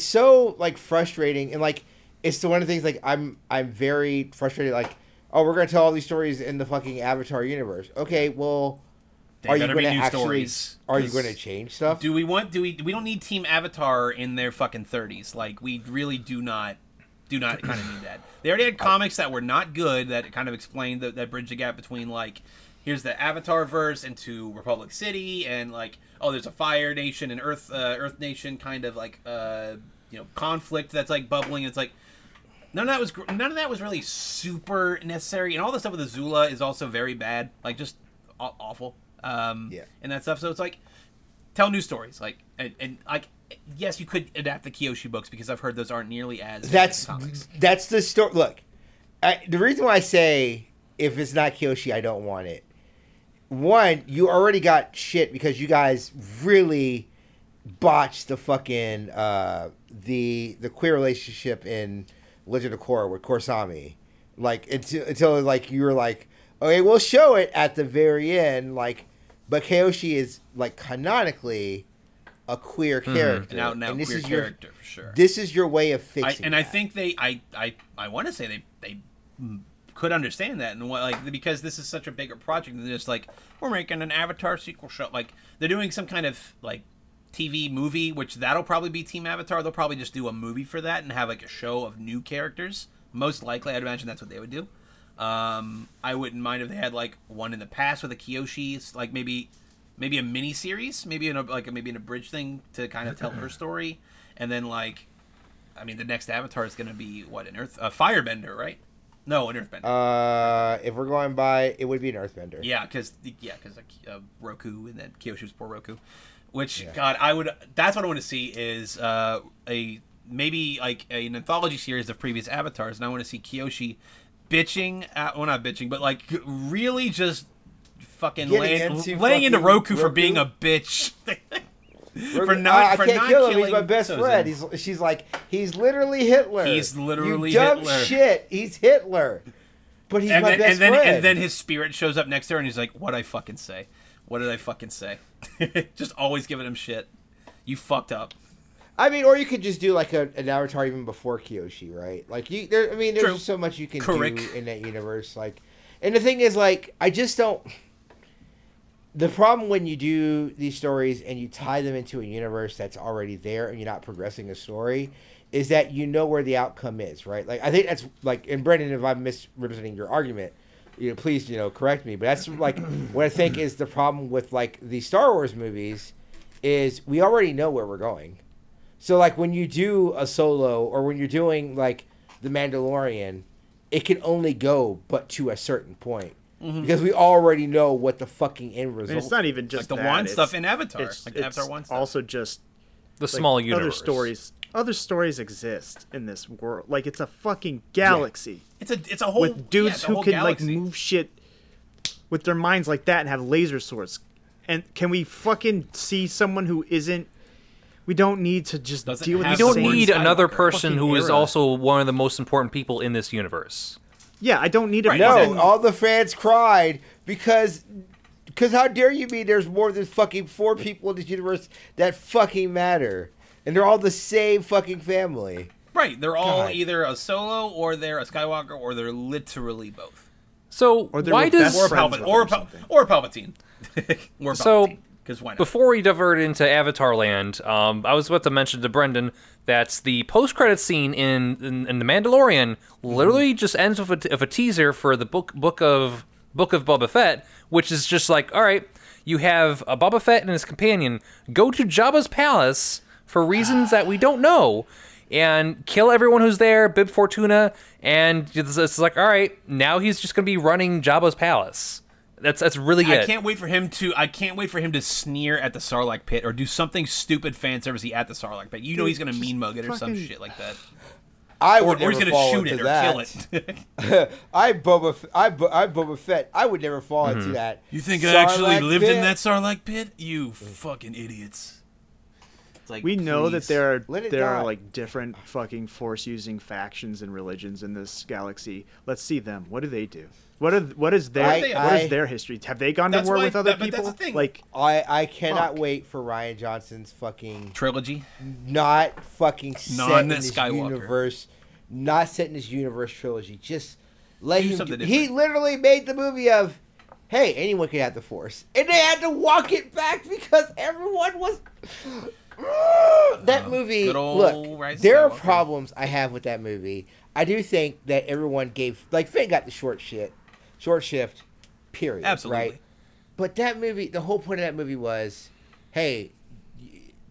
so, like, frustrating. And, like, it's one of the things, like, I'm very frustrated. Like, oh, we're going to tell all these stories in the fucking Avatar universe. Okay, well, are you going to actually, are you going to change stuff? Do we want, we don't need Team Avatar in their fucking 30s. Like, we really do not kind of need that. They already had comics that were not good that kind of explained that bridge the gap between like here's the Avatar verse into Republic City and like oh there's a Fire Nation and Earth Nation kind of like conflict that's like bubbling. It's like none of that was really super necessary, and all the stuff with Azula is also very bad, like just awful. And that stuff. So it's like tell new stories, like and like. Yes, you could adapt the Kyoshi books because I've heard those aren't nearly as comics. That's the story. Look, the reason why I say if it's not Kyoshi, I don't want it. One, you already got shit because you guys really botched the fucking the queer relationship in Legend of Korra with Korsami. Like until like you were like, okay, we'll show it at the very end. Like, but Kyoshi is like canonically a queer character, and this queer is your character for sure. This is your way of fixing. I think I want to say they could understand that, and what, like because this is such a bigger project than just like we're making an Avatar sequel show. Like they're doing some kind of like TV movie, which that'll probably be Team Avatar. They'll probably just do a movie for that and have like a show of new characters. Most likely, I'd imagine that's what they would do. I wouldn't mind if they had like one in the past with a Kyoshi, like maybe a mini series, maybe in a bridge thing to kind of tell her story, and then like, I mean, the next Avatar is going to be what Firebender, right? No, an Earthbender. If we're going by, it would be an Earthbender. Yeah, because Roku and then Kyoshi's poor Roku, which God, I would. That's what I want to see is an anthology series of previous Avatars, and I want to see Kyoshi bitching. Not bitching, but like really just. Fucking laying into Roku for being a bitch. I can't kill him. He's my best friend. She's like, he's literally Hitler. You dumb shit. He's Hitler. But he's my best friend. And then his spirit shows up next to her and he's like, What did I fucking say? Just always giving him shit. You fucked up. I mean, or you could just do like an Avatar even before Kyoshi, right? Like there's just so much you can do in that universe. Like, and the thing is, like, I just don't. The problem when you do these stories and you tie them into a universe that's already there and you're not progressing a story is that you know where the outcome is, right? Like, I think that's, like, and Brendan, if I'm misrepresenting your argument, please, correct me. But that's, like, what I think is the problem with, like, the Star Wars movies is we already know where we're going. So, like, when you do a Solo or when you're doing, like, The Mandalorian, it can only go but to a certain point. Mm-hmm. Because we already know what the fucking end result is. I mean, it's not even just like the one stuff in Avatar. It's, like the Avatar one stuff. Also just the small universe. Other stories exist in this world. Like it's a fucking galaxy. Yeah. It's a whole with dudes who can galaxy. Like move shit with their minds like that and have laser swords. And can we fucking see someone who isn't? We don't need to just Doesn't deal with. We don't need another person who is also one of the most important people in this universe. Yeah, I don't need a. Right. No, all the fans cried because how dare you be? There's more than fucking 4 people in this universe that fucking matter, and they're all the same fucking family. Right, they're all either a Solo or they're a Skywalker or they're literally both. So why does or Palpatine? Or Palpatine. So. Before we divert into Avatar Land, I was about to mention to Brendan that the post-credit scene in The Mandalorian literally just ends with a teaser for the book of Boba Fett, which is just like, all right, you have a Boba Fett and his companion go to Jabba's palace for reasons that we don't know, and kill everyone who's there, Bib Fortuna, and it's like, all right, now he's just going to be running Jabba's palace. That's really good. I can't wait for him to sneer at the Sarlacc pit or do something stupid fan servicey at the Sarlacc pit. You know he's gonna mean mug it or some shit like that. Or he's gonna shoot it or kill it. I'm Boba Fett. I would never fall into that. You think I actually lived in that Sarlacc pit? You fucking idiots! It's like, we know that there are like different fucking force using factions and religions in this galaxy. Let's see them. What do they do? What is their history? Have they gone to war with other people? That's the thing. Like, I cannot wait for Rian Johnson's fucking trilogy. Not fucking set in this universe. Not set in this universe trilogy. Just let him. He literally made the movie of, hey, anyone can have the Force, and they had to walk it back because everyone was. That movie. Look, there are problems I have with that movie. I do think that everyone gave Finn got the short shift, period. Absolutely. Right? But that movie, the whole point of that movie was, hey,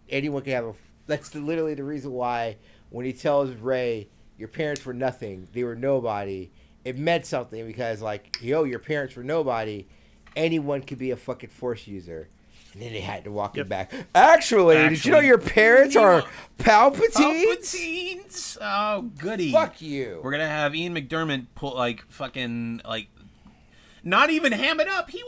anyone can have a... That's literally the reason why when he tells Rey, your parents were nothing, they were nobody, it meant something because, your parents were nobody, anyone could be a fucking Force user. And then they had to walk him back. Actually, did you know your parents are Palpatines? Palpatines? Oh, goody. Fuck you. We're going to have Ian McDermott pull, not even ham it up. He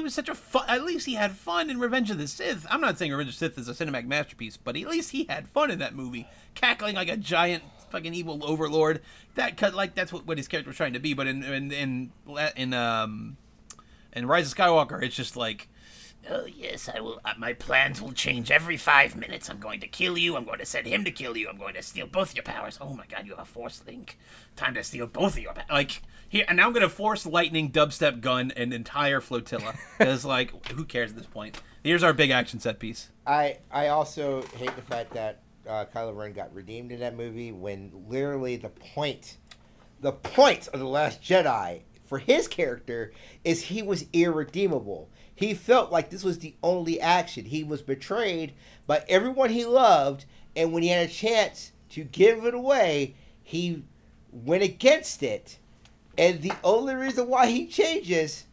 was such a fun. At least he had fun in Revenge of the Sith. I'm not saying Revenge of the Sith is a cinematic masterpiece, but at least he had fun in that movie, cackling like a giant fucking evil overlord. That cut that's what his character was trying to be. But in Rise of Skywalker, it's just like, oh yes, I will. My plans will change every 5 minutes. I'm going to kill you. I'm going to send him to kill you. I'm going to steal both your powers. Oh my God, you have a Force link. Time to steal both of your powers. Here, and now I'm going to force lightning, dubstep, gun, an entire flotilla. Because, who cares at this point? Here's our big action set piece. I also hate the fact that Kylo Ren got redeemed in that movie when literally the point of The Last Jedi for his character is he was irredeemable. He felt like this was the only action. He was betrayed by everyone he loved, and when he had a chance to give it away, he went against it. And the only reason why he changes,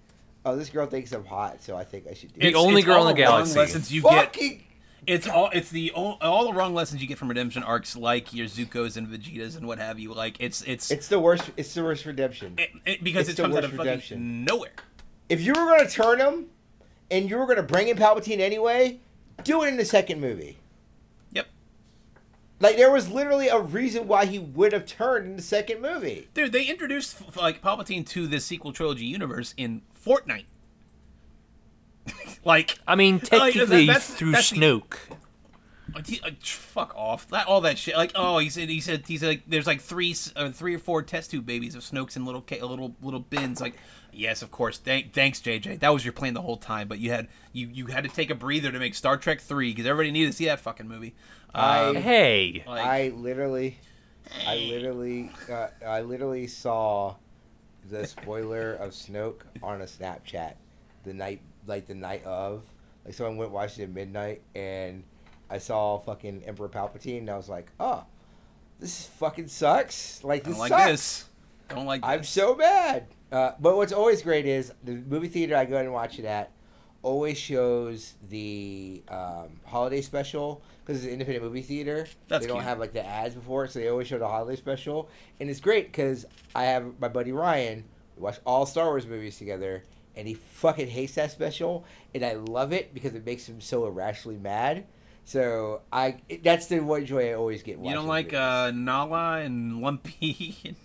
this girl thinks I'm hot, so I think I should do it. The only girl in the galaxy. It's all the wrong lessons you get from redemption arcs, like your Zuko's and Vegeta's and what have you. It's the worst. It's the worst redemption because it comes out of fucking nowhere. If you were going to turn him, and you were going to bring in Palpatine anyway, do it in the second movie. There was literally a reason why he would have turned in the second movie. Dude, they introduced, Palpatine to the sequel trilogy universe in Fortnite. Technically that's Snoke. Fuck off. All that shit. He said there's, three or four test tube babies of Snoke's in little bins. Yes, of course. Thanks, JJ. That was your plan the whole time, but you had to take a breather to make Star Trek 3 because everybody needed to see that fucking movie. I literally saw the spoiler of Snoke on a Snapchat the night of. Someone went watched it at midnight, and I saw fucking Emperor Palpatine, and I was like, oh, this fucking sucks. This sucks. Don't like this. I'm so mad. But what's always great is the movie theater I go and watch it at always shows the holiday special because it's an independent movie theater. That's they don't cute. Have like the ads before, so they always show the holiday special, and it's great because I have my buddy Ryan. We watch all Star Wars movies together, and he fucking hates that special, and I love it because it makes him so irrationally mad. So that's the one joy I always get. You don't like Nala and Lumpy. And...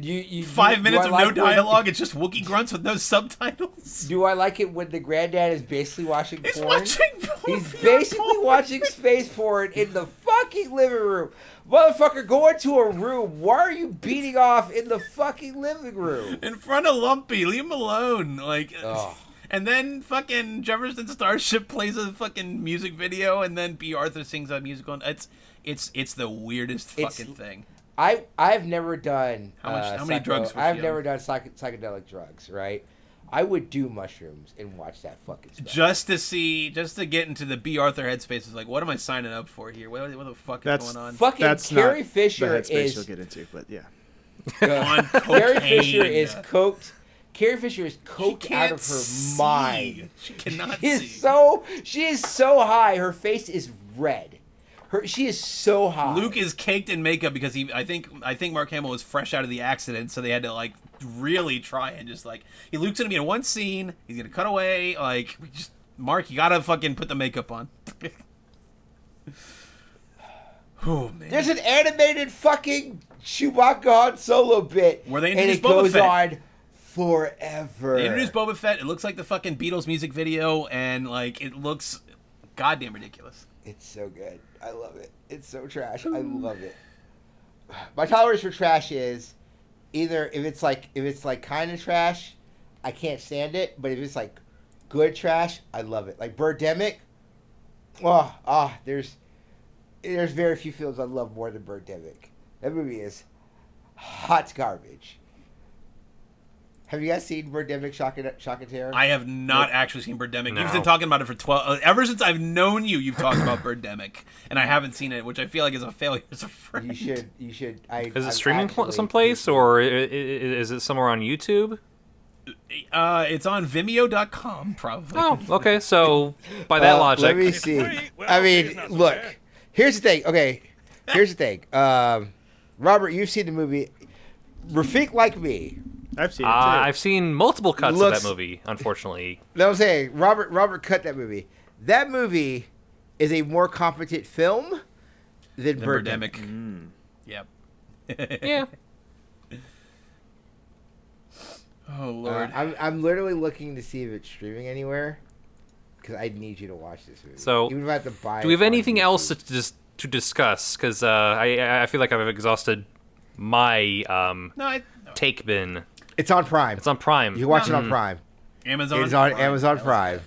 You 5 minutes of no dialogue. It's just Wookiee grunts with no subtitles. Do I like it when the granddad is basically watching porn? He's basically watching space porn in the fucking living room. Motherfucker, go into a room. Why are you beating off in the fucking living room? In front of Lumpy. Leave him alone. Like, oh. And then fucking Jefferson Starship plays a fucking music video, and then B. Arthur sings a musical. It's the weirdest fucking thing. I've never done how many drugs? I've never done psychedelic drugs, right? I would do mushrooms and watch that fucking stuff. Just to get into the B. Arthur headspace. Is like, what am I signing up for here? What the fuck is going on? That's Carrie Fisher is you'll get into, but yeah. On cocaine. Carrie Fisher is coked. Carrie Fisher is coked out of her mind. She cannot see. She is so high. Her face is red. She is so hot. Luke is caked in makeup because I think Mark Hamill was fresh out of the accident, so they had to like really try and just like Luke's gonna be in one scene, he's gonna cut away, like Mark, you gotta fucking put the makeup on. Oh man, there's an animated fucking Chewbacca Han Solo bit where they introduce Boba Fett. And it goes on forever. They introduce Boba Fett. It looks like the fucking Beatles music video, and like it looks goddamn ridiculous. It's so good. I love it. It's so trash. I love it. My tolerance for trash is either if it's like kind of trash, I can't stand it. But if it's like good trash, I love it. Like Birdemic. There's very few films I love more than Birdemic. That movie is hot garbage. Have you guys seen Birdemic Shock and Terror? I have not actually seen Birdemic. No. You've been talking about it for ever since I've known you, you've talked about Birdemic, and I haven't seen it, which I feel like is a failure as a friend. You should. Is it streaming someplace, or is it somewhere on YouTube? It's on Vimeo.com, probably. Oh, okay, so by that logic. Let me see. Look, here's the thing. Okay, here's the thing. Robert, you've seen the movie Rafiq Like Me. I've seen it too. I've seen multiple cuts of that movie, unfortunately. No, I'm saying Robert cut that movie. That movie is a more competent film than Birdemic. Yep. Yeah. Oh Lord. I'm literally looking to see if it's streaming anywhere because I need you to watch this movie. So even if I have to buy. Do we have anything else to discuss? Because I feel like I've exhausted my take bin. It's on Prime. You can watch it on Prime. Amazon Prime.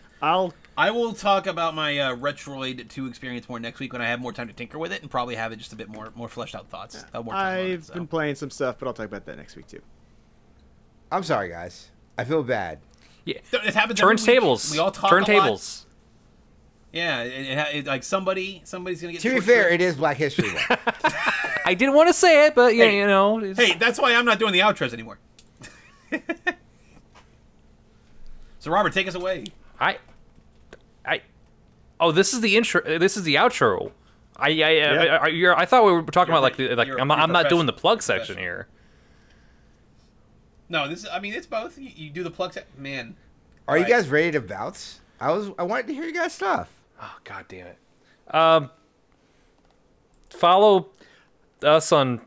I will talk about my Retroid 2 experience more next week when I have more time to tinker with it and probably have it just a bit more fleshed out thoughts. Yeah. I've been playing some stuff, but I'll talk about that next week too. I'm sorry, guys. I feel bad. Yeah, it happens. Turntables. We all talk turntables. Yeah, it like somebody's gonna get. To be fair, it is Black History Month. I didn't want to say it, but you know. Hey, that's why I'm not doing the outros anymore. So Robert, take us away. This is the intro. This is the outro. I thought we were talking about I'm not doing the plug section here. No, this is. I mean, it's both. You do the plug section, man. Are you guys ready to bounce? I wanted to hear you guys' stuff. Oh, God damn it. Follow us on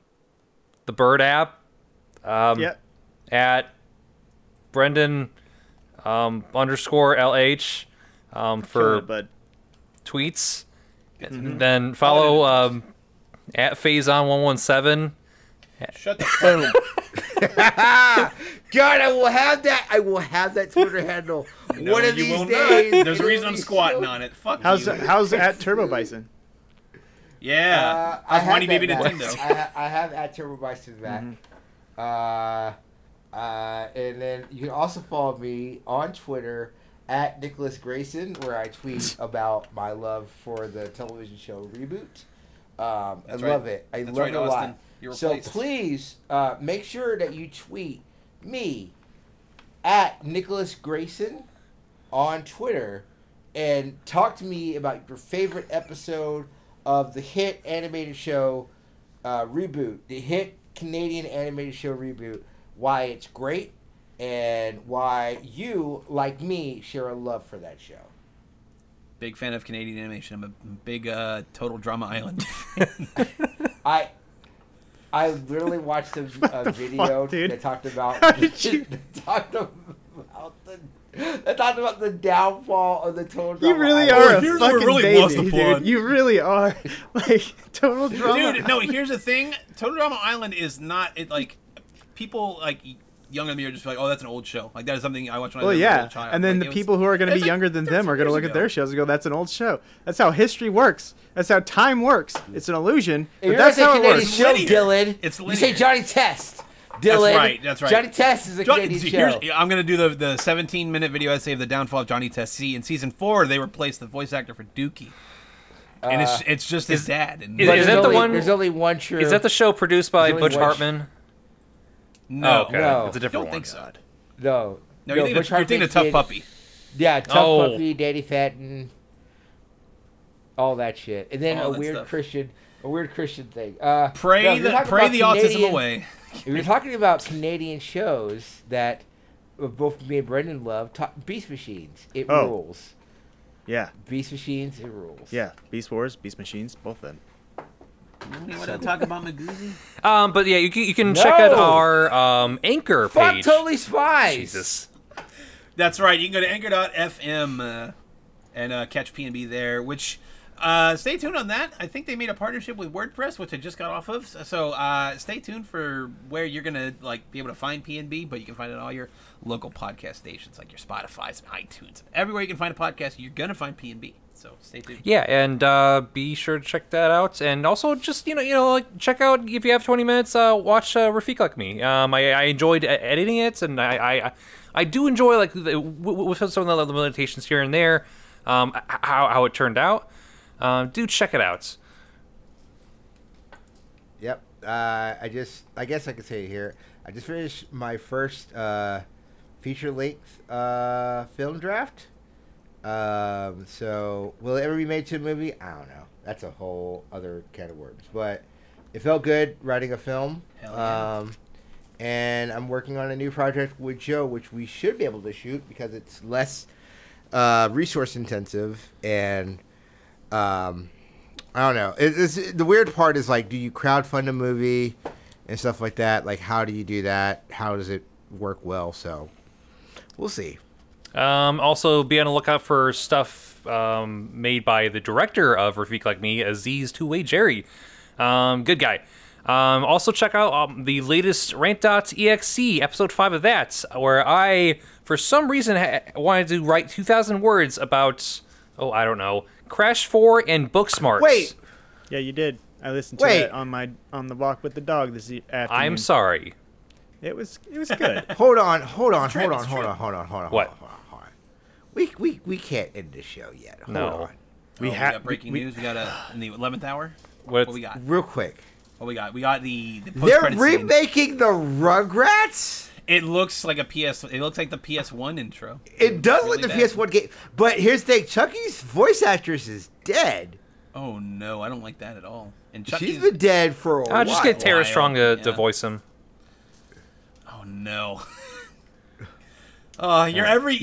the Bird app. Yep. At Brendan _LH for tweets. Mm-hmm. And then follow at Phazon117. Shut the fuck up. God, I will have that Twitter handle. No, one of these days. Not. There's a reason I'm squatting on it. Fuck you. How's at Turbo Bison? Yeah. How's Money Baby Nintendo? I have at Turbo Bison back. Mm-hmm. And then you can also follow me on Twitter at Nicholas Grayson, where I tweet about my love for the television show Reboot. I love it. I love it a lot. So please make sure that you tweet me at Nicholas Grayson on Twitter and talk to me about your favorite episode of the hit animated show Reboot, the hit Canadian animated show Reboot, why it's great, and why you, like me, share a love for that show. Big fan of Canadian animation. I'm a big Total Drama Island fan. I literally watched a video that talked about the downfall of the Total Drama. You really Island. Are a fucking really baby, dude. Plot. You really are like Total Drama. Dude, no. Here's the thing: Total Drama Island is not it. Like people like younger than me are just like, oh, that's an old show. Like that is something I watched when I was a child. And then like, the people who are going to be like, younger than them are going to look at their shows and go, that's an old show. That's how history works. That's how time works. It's an illusion. But that's how it works. Show, Dylan. It's linear. You say Johnny Test. Dylan. That's right. Johnny Test is a Canadian show. I'm going to do the 17-minute video essay of the downfall of Johnny Test. See, in season 4, they replaced the voice actor for Dookie. And it's just his dad. And is that the one? There's only one true. Is that the show produced by Butch Hartman? No. Okay. No. It's a different one. I don't think so. No. No, you're thinking of Tough Puppy. Yeah, Tough Puppy, Daddy Fattin', all that shit. And then a weird Christian thing. Pray the autism away. If you're talking about Canadian shows that both me and Brendan love, Beast Machines, it rules. Yeah. Beast Machines, it rules. Yeah. Beast Wars, Beast Machines, both of them. You want to talk about Magoozy? But yeah, you can check out our Anchor page. Fuck Totally Spies. Jesus. That's right. You can go to anchor.fm and catch P&B there, which stay tuned on that. I think they made a partnership with WordPress, which I just got off of. So stay tuned for where you're going to like be able to find P&B, but you can find it on all your local podcast stations like your Spotify's and iTunes. Everywhere you can find a podcast, you're going to find P&B. So stay tuned. Yeah, and be sure to check that out, and also just like check out if you have 20 minutes, watch Rafiq Like Me. I enjoyed editing it, and I do enjoy like with some of the limitations here and there, how it turned out. Do check it out. Yep, I guess I could say it here. I just finished my first feature-length film draft. So will it ever be made to a movie? I don't know. That's a whole other can of worms, but it felt good writing a film. Hell yeah. And I'm working on a new project with Joe, which we should be able to shoot because it's less, resource intensive. And, I don't know. The weird part is like, do you crowdfund a movie and stuff like that? Like, how do you do that? How does it work well? So we'll see. Also, be on the lookout for stuff made by the director of Rafiq Like Me, Aziz Two-Way Jerry. Good guy. Also, check out the latest Rant.exe, episode 5 of that, where I, for some reason, wanted to write 2,000 words about, I don't know, Crash 4 and Booksmart. Wait! Yeah, you did. I listened to it on the walk with the dog this afternoon. I'm sorry. It was good. Hold on. What? We can't end the show yet. Hold on. We got breaking news. We got in the 11th hour. What we got? Real quick. What we got? We got the post-credits. They're remaking the Rugrats? It looks like the PS1 intro. It does look like the PS1 game. But here's the thing. Chucky's voice actress is dead. Oh, no. I don't like that at all. And Chucky's been dead for a while. I'll just get Tara Strong to voice him. Oh, no. You're every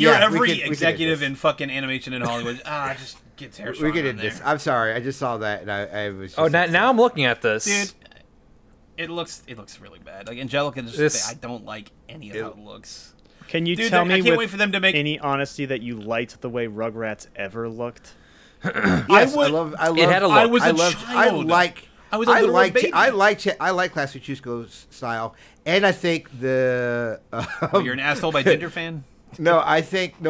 executive in fucking animation in Hollywood. Just get terrified. We get into this. I'm sorry, I just saw that and I was. Just now I'm looking at this. Dude, it looks really bad. Like Angelica, I don't like any of how it looks. Can you tell me? I can't wait for them to make any honesty that you liked the way Rugrats ever looked. Yes, I love. It had a look. I was a child. I like classic Chusco style, and I think the. You're an asshole by Tinder fan. I think the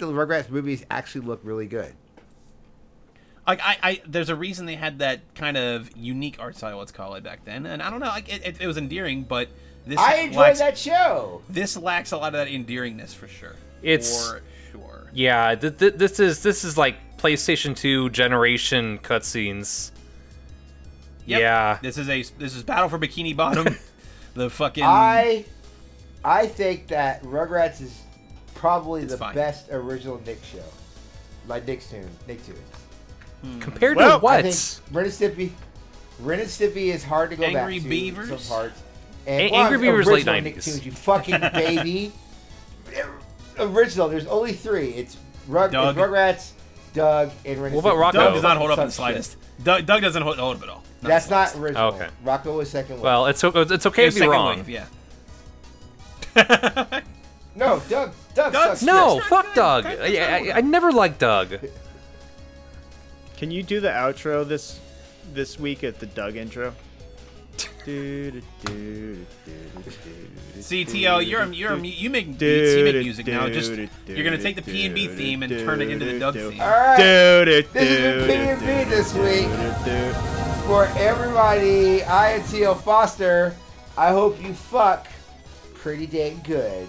Rugrats movies actually look really good. Like there's a reason they had that kind of unique art style. Let's call it back then, and I don't know. Like it was endearing, but I enjoyed that show. This lacks a lot of that endearingness for sure. For sure. Yeah, this is like PlayStation 2 generation cutscenes. Yep. Yeah, this is Battle for Bikini Bottom. the fucking... I think that Rugrats is probably best original Nick show. Like Nicktoons. Compared to what? I think Ren and Stimpy is hard to go back to. Beavers? Some parts. Angry Beavers late 90s. Nicktoons, you fucking baby. Original. There's only three. It's Rugrats, Doug, and Ren and Stimpy. What about Rocco? Doug does not hold up in the slightest. Doug doesn't hold up at all. That's not original. Okay. Rocco was second wave. Well, it's okay to be wrong. Wave, yeah. No, Doug sucks. No, fuck good. Doug. I never liked Doug. Can you do the outro this week at the Doug intro? CTL, you make beats, you make music now. Just you're gonna take the P&B theme and turn it into the Doug theme. All right, this is P&B this week for everybody. I am T.L. Foster. I hope you fuck pretty dang good.